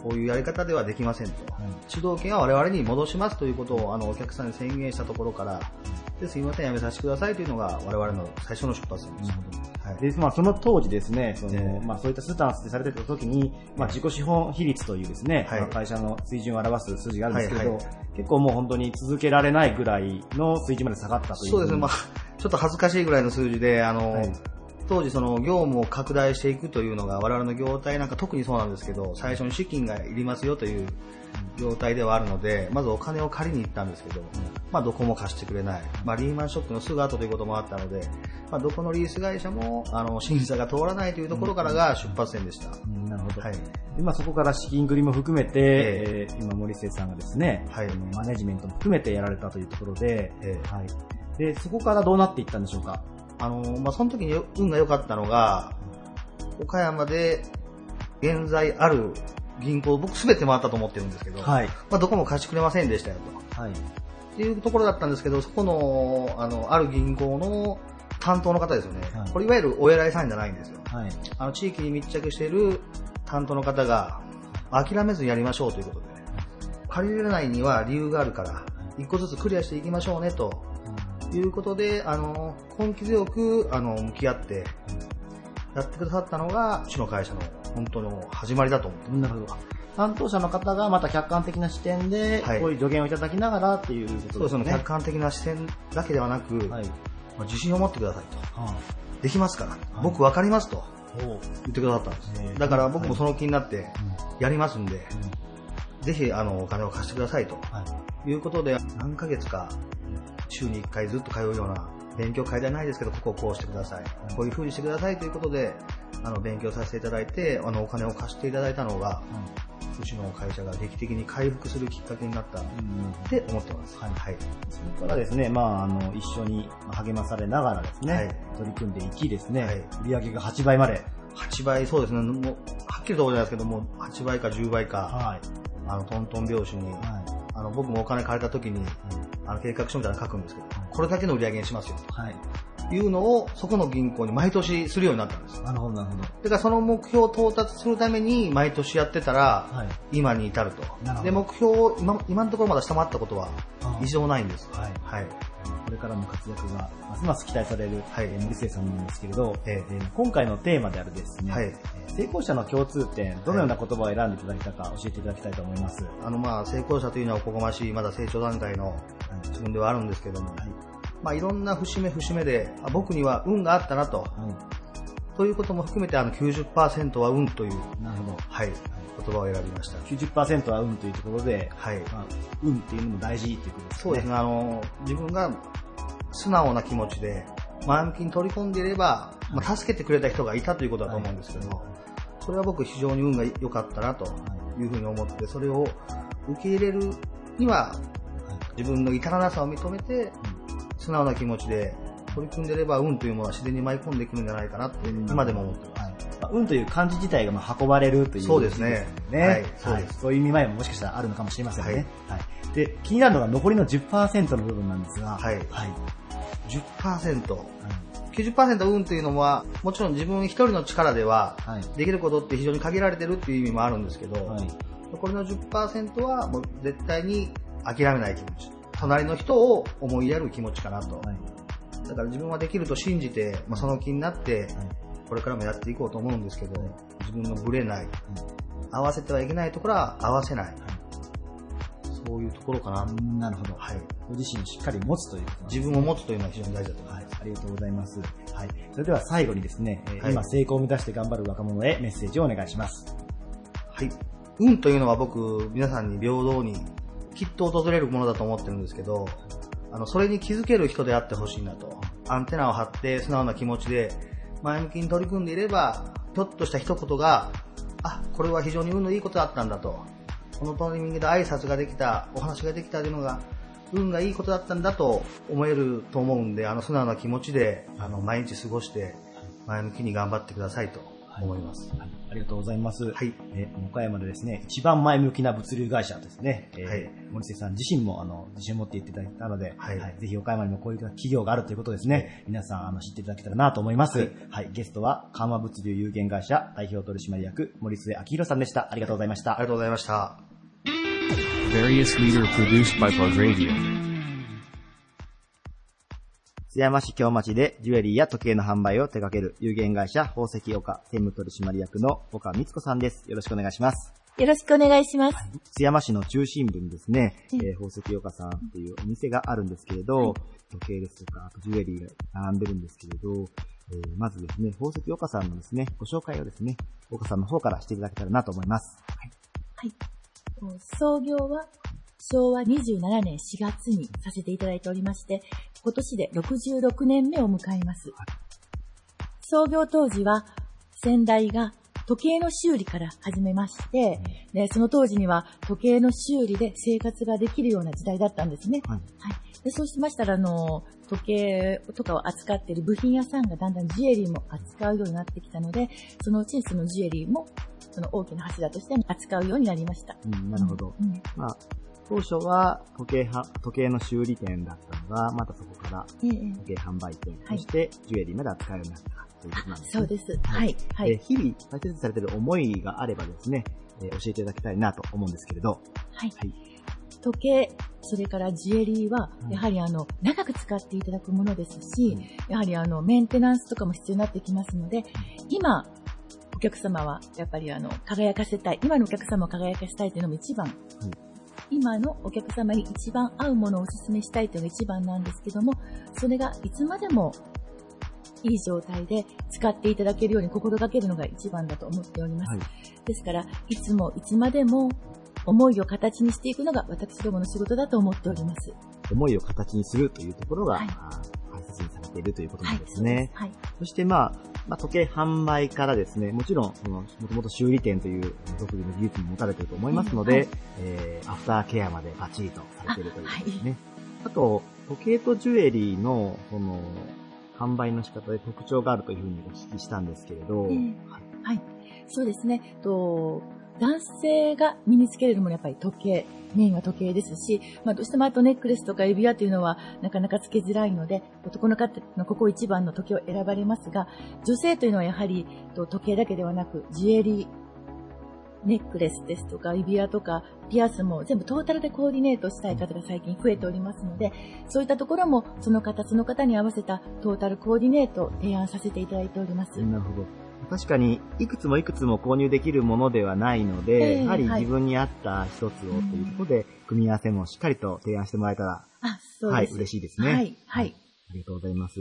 こういうやり方ではできませんと、はい、主導権は我々に戻しますということをあのお客さんに宣言したところから、ですいませんやめさせてくださいというのが我々の最初の出発です。うん、はい、でまあその当時ですね、その、えー、まあそういったスタンスでされてた時に、まあ自己資本比率というですね、はい、会社の水準を表す数字があるんですけど、はいはい、結構もう本当に続けられないぐらいの水準まで下がったという。そうですね、まあちょっと恥ずかしいぐらいの数字であの。はい、当時その業務を拡大していくというのが我々の業態なんか特にそうなんですけど、最初に資金がいりますよという業態ではあるので、まずお金を借りに行ったんですけど、まあどこも貸してくれない。まあリーマンショックのすぐ後ということもあったので、まあどこのリース会社もあの審査が通らないというところからが出発点でした。うん、なるほど。はい。今そこから資金繰りも含めて、えー、今森末さんがですね、はい、マネジメントも含めてやられたというところで、えー、はい。で、そこからどうなっていったんでしょうか。あのまあ、その時に運が良かったのが、岡山で現在ある銀行、僕すべて回ったと思ってるんですけど、はい、まあ、どこも貸してくれませんでしたよと、はい、っていうところだったんですけど、そこの、あの、ある銀行の担当の方ですよね、はい、これいわゆるお偉いさんじゃないんですよ、はい、あの地域に密着している担当の方が諦めずにやりましょうということで、ね、借りれないには理由があるから一個ずつクリアしていきましょうねということで、あの根気強くあの向き合ってやってくださったのがうちの会社の本当の始まりだと思ってます。なるほど、担当者の方がまた客観的な視点で、はい、こういう助言をいただきながらっていうことですね。そう、その客観的な視点だけではなく、はい、まあ、自信を持ってくださいと、はあ、できますから、はあ、僕分かりますと言ってくださったんです、ね、だから僕もその気になってやりますんで、はい、うん、ぜひあのお金を貸してくださいと、はい、いうことで、何ヶ月か週にいっかいずっと通うような勉強会ではないですけど、ここをこうしてください、うん、こういう風にしてくださいということであの勉強させていただいて、あのお金を貸していただいたのが、うん、うちの会社が劇的に回復するきっかけになったって思ってます、うん、はいはい、それからですね、まあ、あの一緒に励まされながらですね、はい、取り組んでいきですね、はい、売上がはちばいまで、はちばい、そうですね、もうはっきりとおっしゃるんですけども、はちばいかじゅうばいか、はい、あのトントン拍子に、はい、あの僕もお金借りた時に、はい、あの計画書みたいなの書くんですけど、はい、これだけの売上にしますよと、はい、いうのをそこの銀行に毎年するようになったんです。なるほどなるほど。だからその目標を到達するために毎年やってたら、はい、今に至ると。なるほど。で目標を 今, 今のところまだ下回ったことは異常ないんです。はい、はい、これからの活躍がますます期待される、はい、森末さんなんですけれど、えーえー、今回のテーマであるですね、はい、成功者の共通点、どのような言葉を選んでいただいたか教えていただきたいと思います。あのまあ成功者というのはおこがましいまだ成長段階の自分ではあるんですけども。はい、まあ、いろんな節目節目で、あ、僕には運があったなと、うん、ということも含めて、あの きゅうじゅっパーセント は運という、なるほど、はい、はい、言葉を選びました。きゅうじゅっパーセント は運というところで、はい、まあ、運っていうのも大事ということですね。そうですね、あの自分が素直な気持ちで前向きに取り込んでいれば、まあ、助けてくれた人がいたということだと思うんですけども、はい、それは僕非常に運が良かったなというふうに思って、それを受け入れるには自分の至らなさを認めて、うん、素直な気持ちで取り組んでいれば運というものは自然に舞い込んでくるんじゃないかなって今でも思ってます、はい、運という漢字自体がまあ運ばれるという、そうですね、そういう意味前ももしかしたらあるのかもしれませんね、はいはい、で気になるのが残りの じゅっパーセント の部分なんですが、はいはい、じゅっパーセント、はい、きゅうじゅっパーセント 運というのはもちろん自分一人の力ではできることって非常に限られてるっていう意味もあるんですけど、はい、残りの じゅっパーセント はもう絶対に諦めない気持ち、隣の人を思いやる気持ちかなと、はい、だから自分はできると信じて、まあ、その気になってこれからもやっていこうと思うんですけど、はい、自分のブレない、はい、合わせてはいけないところは合わせない、はい、そういうところかな。なるほど、はい、ご自身をしっかり持つという、ね、自分を持つというのは非常に大事だと思います、はい、ありがとうございます、はい、それでは最後にですね、はい、今成功を目指して頑張る若者へメッセージをお願いします。はい、運というのは僕皆さんに平等にきっと訪れるものだと思ってるんですけど、あのそれに気づける人であってほしいなと、アンテナを張って素直な気持ちで前向きに取り組んでいれば、ちょっとした一言が、あ、これは非常に運のいいことだったんだと、このタイミングで挨拶ができた、お話ができたというのが運がいいことだったんだと思えると思うんで、あの素直な気持ちであの毎日過ごして前向きに頑張ってくださいと思います、はいはい、ありがとうございます、はい、え岡山でですね一番前向きな物流会社ですね、えーはい、森瀬さん自身もあの自信を持っていっていただいたので、はいはい、ぜひ岡山にもこういう企業があるということですね、はい、皆さんあの知っていただけたらなと思います、はいはい、ゲストは緩和物流有限会社代表取締役森末昭弘さんでした。ありがとうございました。ありがとうございました。津山市京町でジュエリーや時計の販売を手掛ける有限会社宝石岡専務取締役の岡光子さんです。よろしくお願いします。よろしくお願いします。はい、津山市の中心部にですね、えー、宝石岡さんというお店があるんですけれど、時計ですとかジュエリーが並んでるんですけれど、えー、まずですね、宝石岡さんのですね、ご紹介をですね、岡さんの方からしていただけたらなと思います。はい。はい、創業は昭和にじゅうななねんしがつにさせていただいておりまして、今年でろくじゅうろくねんめを迎えます。創業当時は先代が時計の修理から始めまして、でその当時には時計の修理で生活ができるような時代だったんですね。はいはい、でそうしましたらあの時計とかを扱っている部品屋さんがだんだんジュエリーも扱うようになってきたので、そのうちにそのジュエリーもその大きな柱として扱うようになりました。うん、なるほど。うん、まあ当初は時計は、時計の修理店だったのが、またそこから時計販売店としてジュエリーまで扱うようになったということなんですね。そうです。はい。はい。日々大切にされている思いがあればですね、えー、教えていただきたいなと思うんですけれど。はい。はい、時計、それからジュエリーは、やはりあの、長く使っていただくものですし、やはりあの、メンテナンスとかも必要になってきますので、今、お客様は、やっぱりあの、輝かせたい、今のお客様を輝かせたいというのも一番、今のお客様に一番合うものをお勧めしたいというのが一番なんですけども、それがいつまでもいい状態で使っていただけるように心がけるのが一番だと思っております。はい、ですから、いつもいつまでも、思いを形にしていくのが私どもの仕事だと思っております。思いを形にするというところが、はい、大切にされているということなんですね。はい、そうです。はい、そして、まあ、まあ、時計販売からですね、もちろん、その、もともと修理店という独自の技術も持たれていると思いますので、うん、はい、えー、アフターケアまでバチリとされているということですね。あ、はい、あと、時計とジュエリーの、その、販売の仕方で特徴があるというふうにお聞きしたんですけれど、えー、はい、はい。そうですね、と、男性が身につけるのもやっぱり時計、メインは時計ですし、まあどうしてもあとネックレスとか指輪というのはなかなかつけづらいので、男の方のここ一番の時計を選ばれますが、女性というのはやはり時計だけではなく、ジュエリー、ネックレスですとか指輪とかピアスも全部トータルでコーディネートしたい方が最近増えておりますので、そういったところもその方その方に合わせたトータルコーディネートを提案させていただいております。なるほど。確かにいくつもいくつも購入できるものではないので、えー、やはり自分に合った一つをというところで、うん、組み合わせもしっかりと提案してもらえたら、あ、そうです。はい、嬉しいですね。はい、はい。ありがとうございます。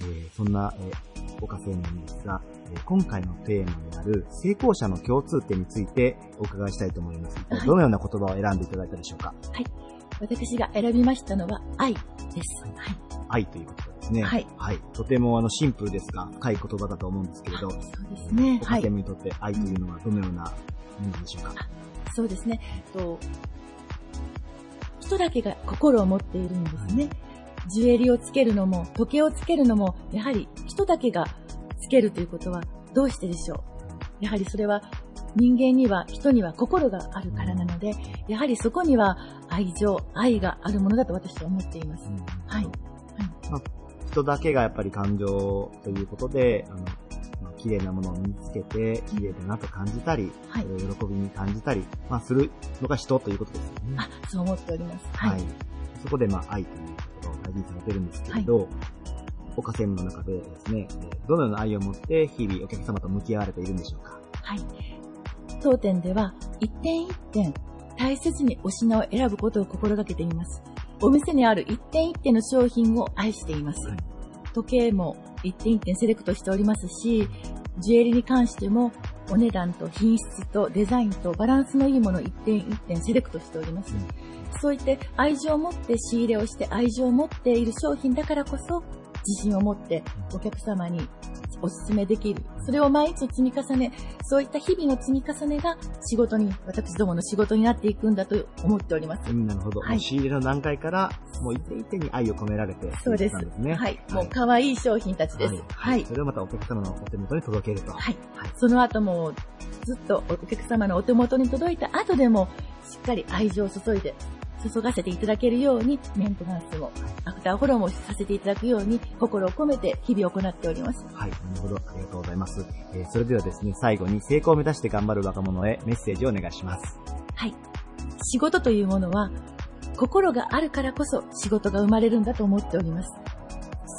えー、そんな、えー、岡青年ですが、えー、今回のテーマである成功者の共通点についてお伺いしたいと思います。はい、どのような言葉を選んでいただいたでしょうか。はい。私が選びましたのは愛です。はい。はい、愛ということですね。はい。はい。とてもあのシンプルですが、深い言葉だと思うんですけれど。そうですね。岡青年にとって愛というのはどのようなものでしょうか。うん、そうですね。と、人だけが心を持っているんですね。はい、ジュエリーをつけるのも、時計をつけるのも、やはり人だけがつけるということはどうしてでしょう。やはりそれは人間には、人には心があるからなので、やはりそこには愛情、愛があるものだと私は思っています。うん、はい。はい、まあ、人だけがやっぱり感情ということで、あの、まあ、綺麗なものを身につけて、綺麗だなと感じたり、はい、喜びに感じたり、まあ、するのが人ということですよね。あ、そう思っております。はい。はい、そこで、まあ、愛ということを大事にされてるんですけれど、はい、岡専務の中でですね、どのような愛を持って日々お客様と向き合われているんでしょうか。はい。当店では一点一点大切にお品を選ぶことを心がけています。お店にある一点一点の商品を愛しています。はい、時計も一点一点セレクトしておりますし、ジュエリーに関してもお値段と品質とデザインとバランスのいいものを一点一点セレクトしております。はい、そういって愛情を持って仕入れをして愛情を持っている商品だからこそ自信を持ってお客様におすすめできる。それを毎日積み重ね、そういった日々の積み重ねが仕事に、私どもの仕事になっていくんだと思っております。うん、なるほど。はい、仕入れの段階から、もう一点一点に愛を込められて、そうですね。はい。もう可愛い商品たちです。はい。はい、それをまたお客様のお手元に届けると。はい。はい、その後も、ずっとお客様のお手元に届いた後でも、しっかり愛情を注いで、注がせていただけるように、メンテナンスも、アフターフォローもさせていただくように、心を込めて日々行っております。はい、なるほど。ありがとうございます。えー、それではですね、最後に成功を目指して頑張る若者へメッセージをお願いします。はい。仕事というものは、心があるからこそ仕事が生まれるんだと思っております。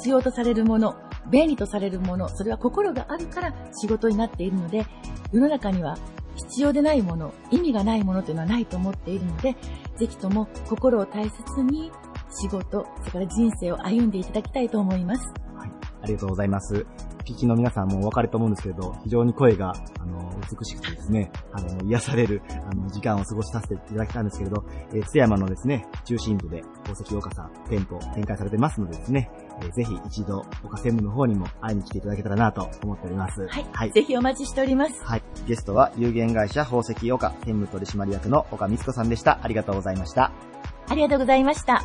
必要とされるもの、便利とされるもの、それは心があるから仕事になっているので、世の中には、必要でないもの、意味がないものというのはないと思っているので、ぜひとも心を大切に仕事、それから人生を歩んでいただきたいと思います。はい、ありがとうございます。聞きの皆さんもお分かりと思うんですけれど、非常に声があの美しくてですね、あの癒されるあの時間を過ごしさせていただきたんですけれど、えー、津山のですね中心部で宝石岡さん店舗展開されてますのでですね、えー、ぜひ一度岡専務の方にも会いに来ていただけたらなと思っております。はい、はい、ぜひお待ちしております。はい、ゲストは有限会社宝石岡専務取締役の岡光子さんでした。ありがとうございました。ありがとうございました。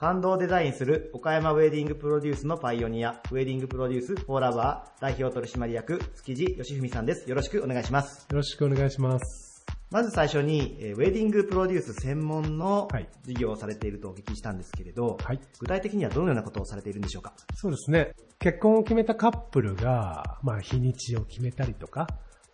感動デザインする岡山ウェディングプロデュースのパイオニア、ウェディングプロデュースフォーラバー代表取締役、築地義文さんです。よろしくお願いします。よろしくお願いします。まず最初に、ウェディングプロデュース専門の事業をされているとお聞きしたんですけれど、はい、具体的にはどのようなことをされているんでしょうか？そうですね。結婚を決めたカップルが、まあ、日にちを決めたりとか、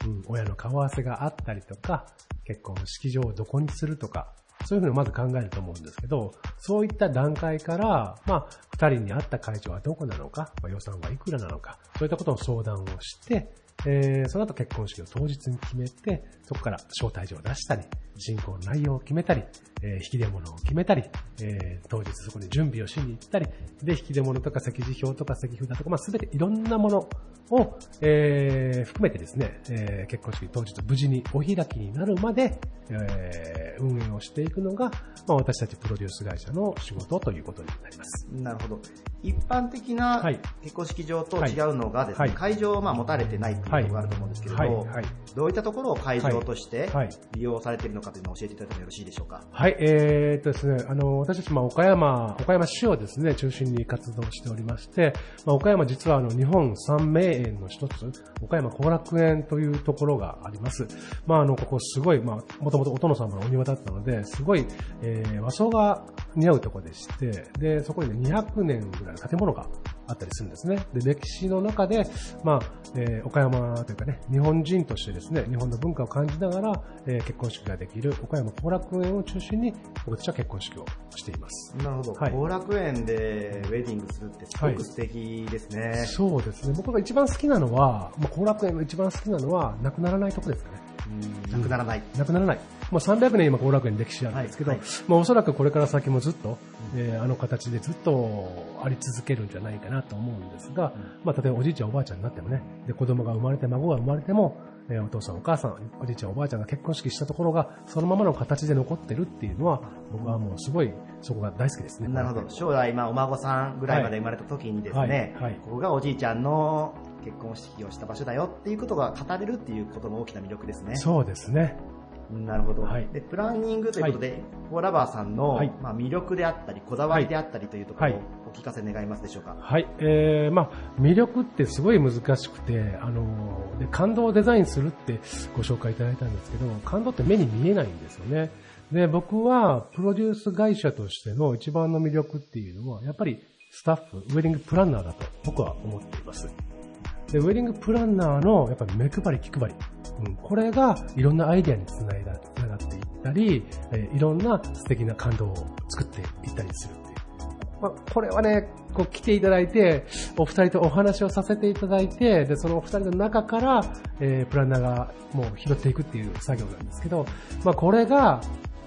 うん、親の顔合わせがあったりとか、結婚式場をどこにするとか、そういうふうにまず考えると思うんですけど、そういった段階から、まあ、二人に会った会場はどこなのか、まあ、予算はいくらなのか、そういったことの相談をして、えー、その後結婚式を当日に決めて、そこから招待状を出したり、進行の内容を決めたり、えー、引き出物を決めたり、えー、当日そこに準備をしに行ったり、で、引き出物とか席次表とか席札とか、まあ、すべていろんなものを、えー、含めてですね、えー、結婚式当日無事にお開きになるまで、えー、運営をしていくのが、まあ、私たちプロデュース会社の仕事ということになります。なるほど。一般的な結婚式場と違うのがですね、はいはい、会場をまあ持たれてないというのがあると思うんですけれど、はいはいはい、どういったところを会場として利用されているのかというのを教えていただいてもよろしいでしょうか？はい、えーっとですね、あの私たちまあ岡山岡山市をですね中心に活動しておりまして、まあ、岡山実はあの日本三名園の一つ岡山後楽園というところがあります。まああのここすごいまあもともとお殿様のお庭だったのですごい、えー、和装が似合うところでして、でそこに、ね、にひゃくねんぐらい建物があったりするんですね。で、歴史の中で、まあ、えー、岡山というかね、日本人としてですね、日本の文化を感じながら、えー、結婚式ができる岡山後楽園を中心に、僕たちは結婚式をしています。なるほど。はい、後楽園でウェディングするってすごく素敵ですね。はい、そうですね。僕が一番好きなのは、まあ、後楽園が一番好きなのは、なくならないとこですかね。うん、なくならない。なくならない。もうさんびゃくねん今後楽園歴史あるんですけど、はいはい、まあおそらくこれから先もずっと、うん、えー、あの形でずっとあり続けるんじゃないかなと思うんですが、うん、まあ例えばおじいちゃんおばあちゃんになってもね、で子供が生まれて孫が生まれても、えー、お父さんお母さんおじいちゃんおばあちゃんが結婚式したところがそのままの形で残ってるっていうのは僕はもうすごいそこが大好きですね。なるほど。将来まあお孫さんぐらいまで生まれた時にですね、はいはいはい、ここがおじいちゃんの結婚式をした場所だよっていうことが語れるっていうことの大きな魅力ですね。そうですね。なるほど、はい、でプランニングということで、はい、フォーラバーさんの、はい、まあ、魅力であったりこだわりであったりというところをお聞かせ願いますでしょうか？はい、はい、えーまあ、魅力ってすごい難しくて、あのー、で感動をデザインするってご紹介いただいたんですけど、感動って目に見えないんですよね。で僕はプロデュース会社としての一番の魅力っていうのはやっぱりスタッフ、ウェディングプランナーだと僕は思っています。でウェディングプランナーのやっぱり目配り気配り、うん、これがいろんなアイデアにつながっていったり、えー、いろんな素敵な感動を作っていったりするっていう。まあ、これはね、こう来ていただいて、お二人とお話をさせていただいて、で、そのお二人の中から、えー、プランナーがもう拾っていくっていう作業なんですけど、まあ、これが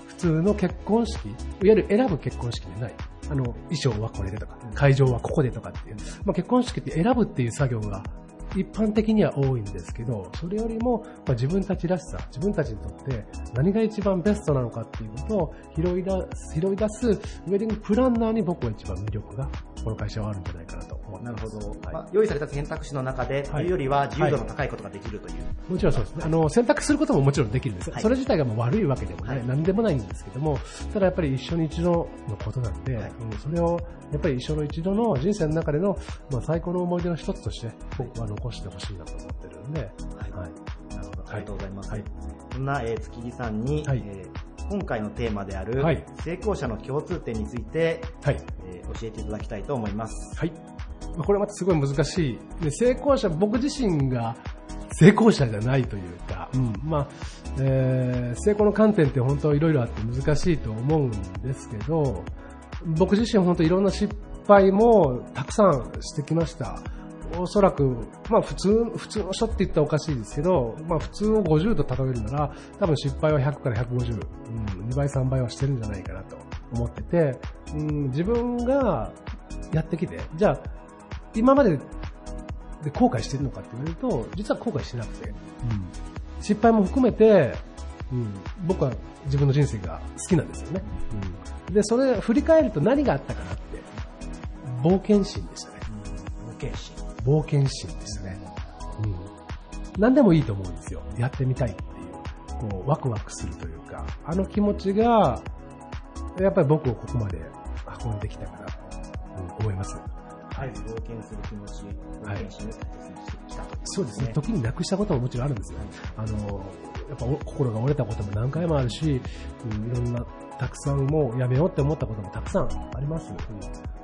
普通の結婚式、いわゆる選ぶ結婚式でない。あの、衣装はこれでとか、会場はここでとかっていう。まあ、結婚式って選ぶっていう作業が一般的には多いんですけど、それよりも自分たちらしさ、自分たちにとって何が一番ベストなのかっていうことを拾い出す、拾い出すウェディングプランナーに僕は一番魅力がこの会社はあるんじゃないかなと思います。なるほど、はい、まあ、用意された選択肢の中でと、はい、いうよりは自由度の高いことができるという、はい、もちろんそうですね。あの選択することももちろんできるんです、はい、それ自体がもう悪いわけでもない、はい、何でもないんですけども、ただやっぱり一生に一度のことなんで、はい、うん、それをやっぱり一生の一度の人生の中での、まあ、最高の思い出の一つとして僕は残してほしいなと思ってるんで、はい、はい、なるほど、ありがとうございます、はい、そんな、えー、築地さんに、はい、えー今回のテーマである、はい、成功者の共通点について、はい、えー、教えていただきたいと思います。はい。これまたすごい難しい。で、成功者、僕自身が成功者じゃないというか、うん、まあ、えー、成功の観点って本当いろいろあって難しいと思うんですけど、僕自身本当いろんな失敗もたくさんしてきました。おそらく、まあ普通、普通の人って言ったらおかしいですけど、まあ普通をごじゅうと例えるなら、多分失敗はひゃくからひゃくごじゅう、うん、にばいさんばいはしてるんじゃないかなと思ってて、うん、自分がやってきて、じゃあ、今までで後悔してるのかって言われると、実は後悔してなくて、うん、失敗も含めて、うん、僕は自分の人生が好きなんですよね。うん、で、それ振り返ると何があったかなって、冒険心でしたね。うん、冒険心。冒険心ですね、うん、何でもいいと思うんですよ。やってみたいっていう、こうワクワクするというか、あの気持ちがやっぱり僕をここまで運んできたかなと思います。はい、冒険する気持ち、冒険心を大切にしてきた、ね、はい。そうですね。時になくしたことももちろんあるんですよね。あのやっぱ心が折れたことも何回もあるし、いろんなたくさんもうやめようって思ったこともたくさんあります。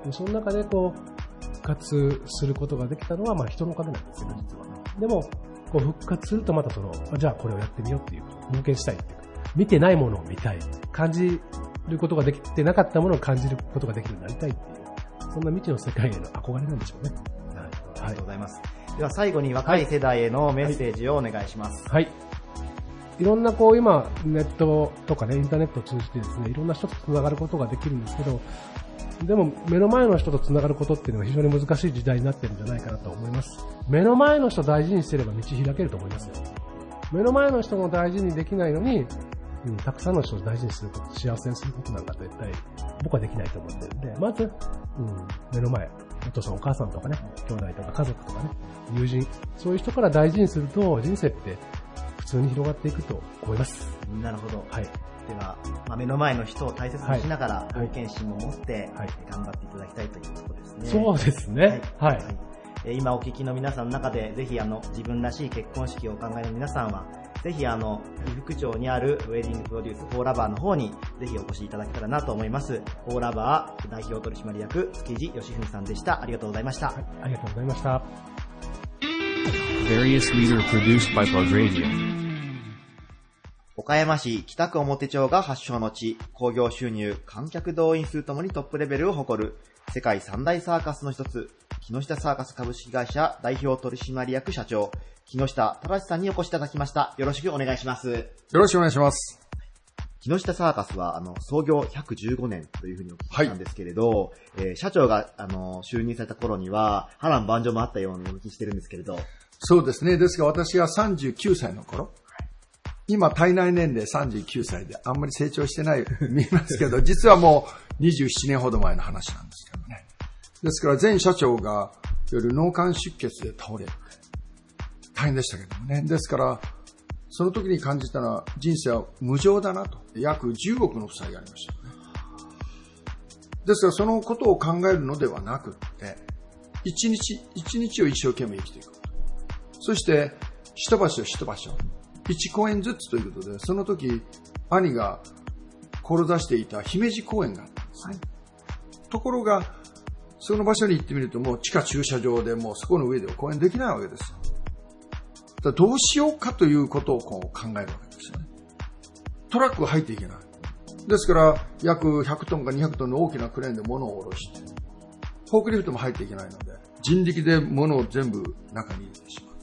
うん、その中でこう復活することができたのはまあ人のおかげなんですよね、実は。でもこう復活するとまたそのじゃあこれをやってみようっていう冒険したいっていう、見てないものを見たい、感じることができてなかったものを感じることができるようになりたいっていう。そんな未知の世界への憧れなんでしょうね。はい、ありがとうございます。はい、では最後に若い世代へのメッセージをお願いします。はい。はい、いろんなこう今ネットとかねインターネットを通じてですね、いろんな人とつながることができるんですけど、でも目の前の人とつながることっていうのは非常に難しい時代になってるんじゃないかなと思います。目の前の人を大事にしてれば道開けると思いますよ。目の前の人も大事にできないのに、うん、たくさんの人を大事にすること、幸せにすることなんか絶対僕はできないと思ってるんで、まず、うん、目の前、お父さんお母さんとかね、兄弟とか家族とかね、友人、そういう人から大事にすると人生って普通に広がっていくと思います。なるほど。はい。では、まあ、目の前の人を大切にしながら、はい、冒険心も持って、はい、頑張っていただきたいというところですね。そうですね。はい。はいはい、今お聞きの皆さんの中で、ぜひあの自分らしい結婚式をお考えの皆さんは、ぜひあの伊福町にあるウェディングプロデュースフォーラバーの方にぜひお越しいただけたらなと思います。フォーラバー代表取締役築地義文さんでした。ありがとうございました。はい、ありがとうございました。岡山市北区表町が発祥の地、興行収入、観客動員数ともにトップレベルを誇る世界三大サーカスの一つ、木下サーカス株式会社代表取締役社長、木下忠さんにお越しいただきました。よろしくお願いします。よろしくお願いします。木下サーカスはあの創業ひゃくじゅうごねんというふうにお聞きしたんですけれど、はい、えー、社長があの就任された頃には波乱万丈もあったようにお聞きしてるんですけれど。そうですね。ですが私はさんじゅうきゅうさいの頃、今体内年齢さんじゅうきゅうさいであんまり成長してない見えますけど、実はもうにじゅうななねんほど前の話なんですけどね。ですから前社長が夜脳幹出血で倒れる、大変でしたけどもね。ですからその時に感じたのは、人生は無常だなと。約じゅうおくの負債がありましたね。ですからそのことを考えるのではなくって、一日一日を一生懸命生きていくこと、そして一場所一場所一公演ずつということで、その時兄が志していた姫路公演があったんですね、はい、ところがその場所に行ってみると、もう地下駐車場でもうそこの上では公演できないわけですよ。だからどうしようかということをこう考えるわけですよね。トラックが入っていけない。ですから約ひゃくトンかにひゃくトンの大きなクレーンで物を下ろして、フォークリフトも入っていけないので、人力で物を全部中に入れてしまう。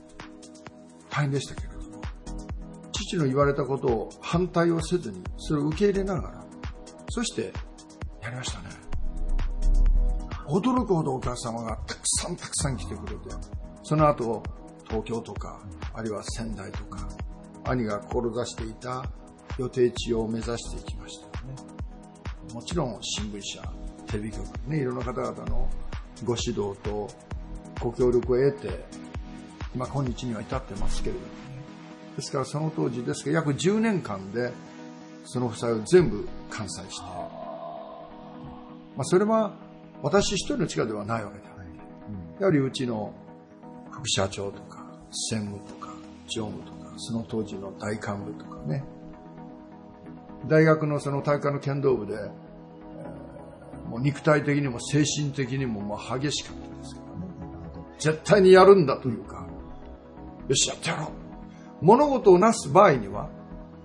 大変でしたけれども、父の言われたことを反対をせずに、それを受け入れながら、そしてやりましたね。驚くほどお客様がたくさんたくさん来てくれて、その後東京とか、あるいは仙台とか、兄が志していた予定地を目指していきましたよね。もちろん新聞社、テレビ局ね、いろんな方々のご指導とご協力を得て、まあ今日には至ってますけれどもね。ですからその当時ですけど、約じゅうねんかんでその負債を全部完済して、まあそれは私一人の力ではないわけではない。やはりうちの副社長とか、専務とか、常務とか、その当時の大幹部とかね、大学のその大会の剣道部で、えー、もう肉体的にも精神的にももう激しかったですからね。絶対にやるんだというか、よしやってやろう。物事をなす場合には、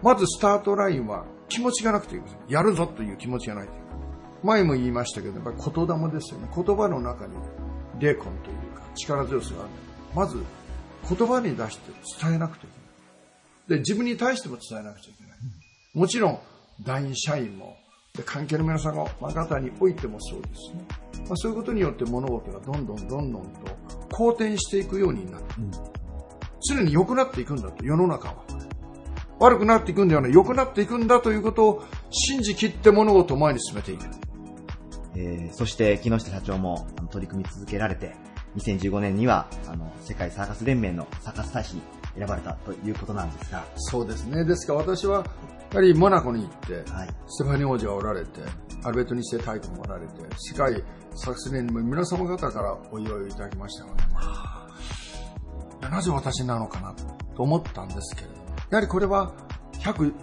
まずスタートラインは気持ちがなくていいです。やるぞという気持ちがないという。前も言いましたけど、やっぱり言霊ですよね。言葉の中に霊魂というか力強さがある。まず言葉に出して伝えなくてはいけない。で、自分に対しても伝えなくちゃいけない。もちろん、団員、社員も、で関係の皆さんの方においてもそうですね。まあ、そういうことによって物事がどんどんどんどんと好転していくようになる。うん、常に良くなっていくんだと、世の中は。悪くなっていくんではない、良くなっていくんだということを信じ切って物事を前に進めていく。えー、そして木下社長も取り組み続けられて、にせんじゅうごねんにはあの世界サーカス連盟のサーカス大使に選ばれたということなんですが。そうですね。ですから私はやはりモナコに行って、はい、ステファニー王女がおられて、アルベートに世大公もられて、世界昨年も皆様方からお祝いをいただきましたので、まあ、なぜ私なのかなと思ったんですけれども、やはりこれは 100,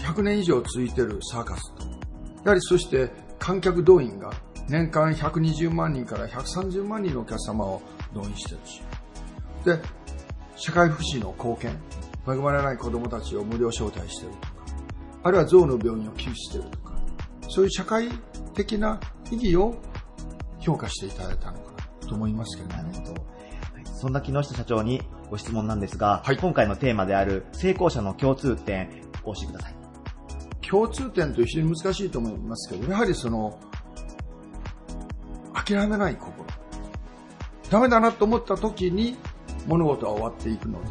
ひゃくねん以上続いているサーカスと、やはりそして観客動員が年間ひゃくにじゅうまんにんからひゃくさんじゅうまんにんのお客様を動員しているし、で、社会福祉の貢献、恵まれない子どもたちを無料招待しているとか、あるいはゾウの病院を寄付しているとか、そういう社会的な意義を評価していただいたのかなと思いますけどね。なるほど。そんな木下社長にご質問なんですが、はい、今回のテーマである成功者の共通点を教えてください。共通点という非常に難しいと思いますけど、やはりその諦めない心、ダメだなと思った時に物事は終わっていくので、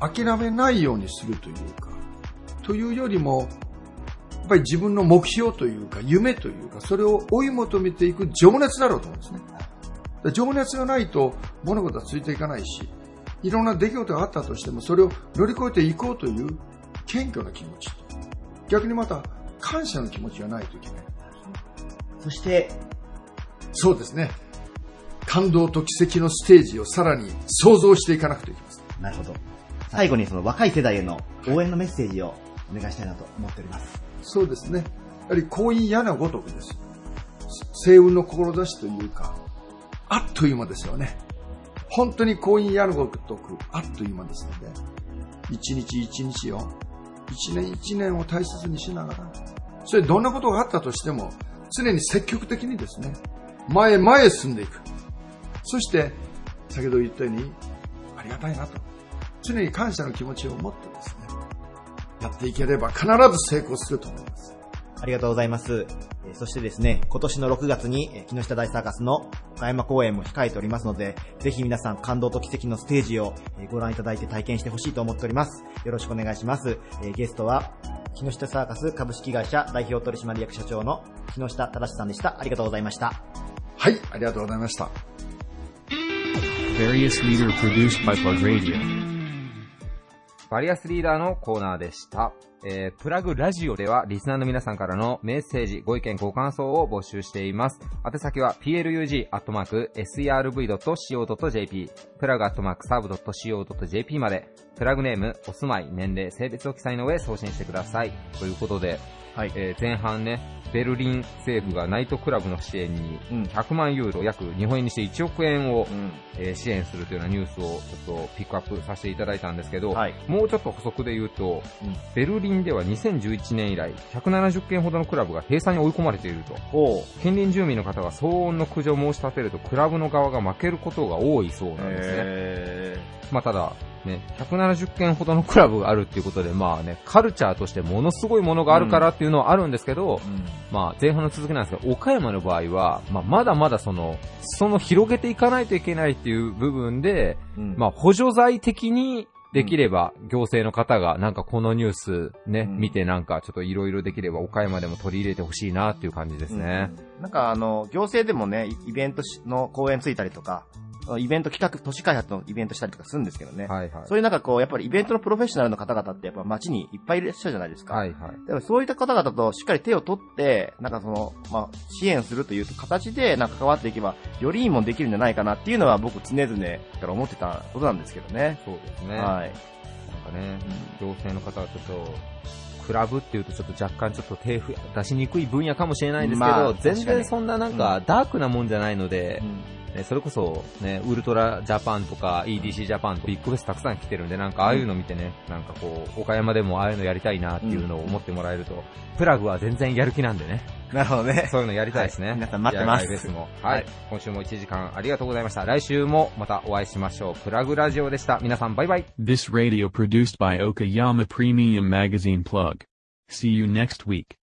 諦めないようにするというか、というよりもやっぱり自分の目標というか夢というか、それを追い求めていく情熱だろうと思うんですね。情熱がないと物事はついていかないし、いろんな出来事があったとしてもそれを乗り越えていこうという謙虚な気持ち、逆にまた感謝の気持ちがないといけない。そしてそうですね、感動と奇跡のステージをさらに想像していかなくていけません。なるほど。最後にその若い世代への応援のメッセージをお願いしたいなと思っております。そうですね、やはり光陰矢のごとくです。星雲の志というか、あっという間ですよね。本当に光陰矢のごとくあっという間ですので、一日一日を、一年一年を大切にしながら、それどんなことがあったとしても常に積極的にですね、前へ前へ進んでいく。そして先ほど言ったようにありがたいなと常に感謝の気持ちを持ってですね、やっていければ必ず成功すると思います。ありがとうございます。そしてですね、今年のろくがつに木下大サーカスの岡山公演も控えておりますので、ぜひ皆さん感動と奇跡のステージをご覧いただいて体験してほしいと思っております。よろしくお願いします。ゲストは木下サーカス株式会社代表取締役社長の木下忠さんでした。ありがとうございました。はい、ありがとうございました。Various Leader produced by Plug Radio。バリアスリーダーのコーナーでした。えー、プラグラジオではリスナーの皆さんからのメッセージ、ご意見、ご感想を募集しています。宛先は プラグ アットマーク エスアールブイ ドット シーオー ドット ジェーピー、プラグ アットマーク エスアールブイ ドット シーオー ドット ジェーピー まで、プラグネーム、お住まい、年齢、性別を記載の上送信してください。ということで、はい、えー、前半ね、ベルリン政府がナイトクラブの支援にひゃくまんユーロ、約日本円にしていちおくえんを、うん、えー、支援するというようなニュースをちょっとピックアップさせていただいたんですけど、はい、もうちょっと補足で言うと、うん、ベルリンではにせんじゅういちねん以来ひゃくななじゅっけんほどのクラブが閉鎖に追い込まれていると。近隣住民の方が騒音の苦情を申し立てるとクラブの側が負けることが多いそうなんですね。まあただね、ひゃくななじゅっけんほどのクラブがあるっていうことで、まあね、カルチャーとしてものすごいものがあるからっていうのはあるんですけど、うんうん、まあ前半の続きなんですけど、岡山の場合は、まあまだまだその、その広げていかないといけないっていう部分で、うん、まあ補助剤的にできれば、行政の方がなんかこのニュースね、うん、見てなんかちょっといろいろできれば岡山でも取り入れてほしいなっていう感じですね。うん、なんかあの、行政でもね、イベントの講演ついたりとか、イベント企画、都市開発のイベントしたりとかするんですけどね。はいはい。そういうなんかこう、やっぱりイベントのプロフェッショナルの方々ってやっぱ街にいっぱいいらっしゃるじゃないですか。はいはい。でもそういった方々としっかり手を取って、なんかその、まあ、支援するという形で、なんか関わっていけば、よりいいもんできるんじゃないかなっていうのは僕常々から思ってたことなんですけどね。そうですね。はい。なんかね、行政の方はちょっと、クラブっていうとちょっと若干ちょっと手出しにくい分野かもしれないんですけど、まあ、全然そんななんかダークなもんじゃないので、うん、それこそね、ウルトラジャパンとか イーディーシー ジャパンとビッグフェスたくさん来てるんで、なんかああいうの見てね、なんかこう岡山でもああいうのやりたいなっていうのを思ってもらえると、うん、プラグは全然やる気なんでね。なるほどね。そういうのやりたいですね。はい、皆さん待ってます。いや、ですも、はい、はい。今週もいちじかんありがとうございました。来週もまたお会いしましょう。プラグラジオでした。皆さんバイバイ。This radio produced by Okayama Premium Magazine Plug. See you next week.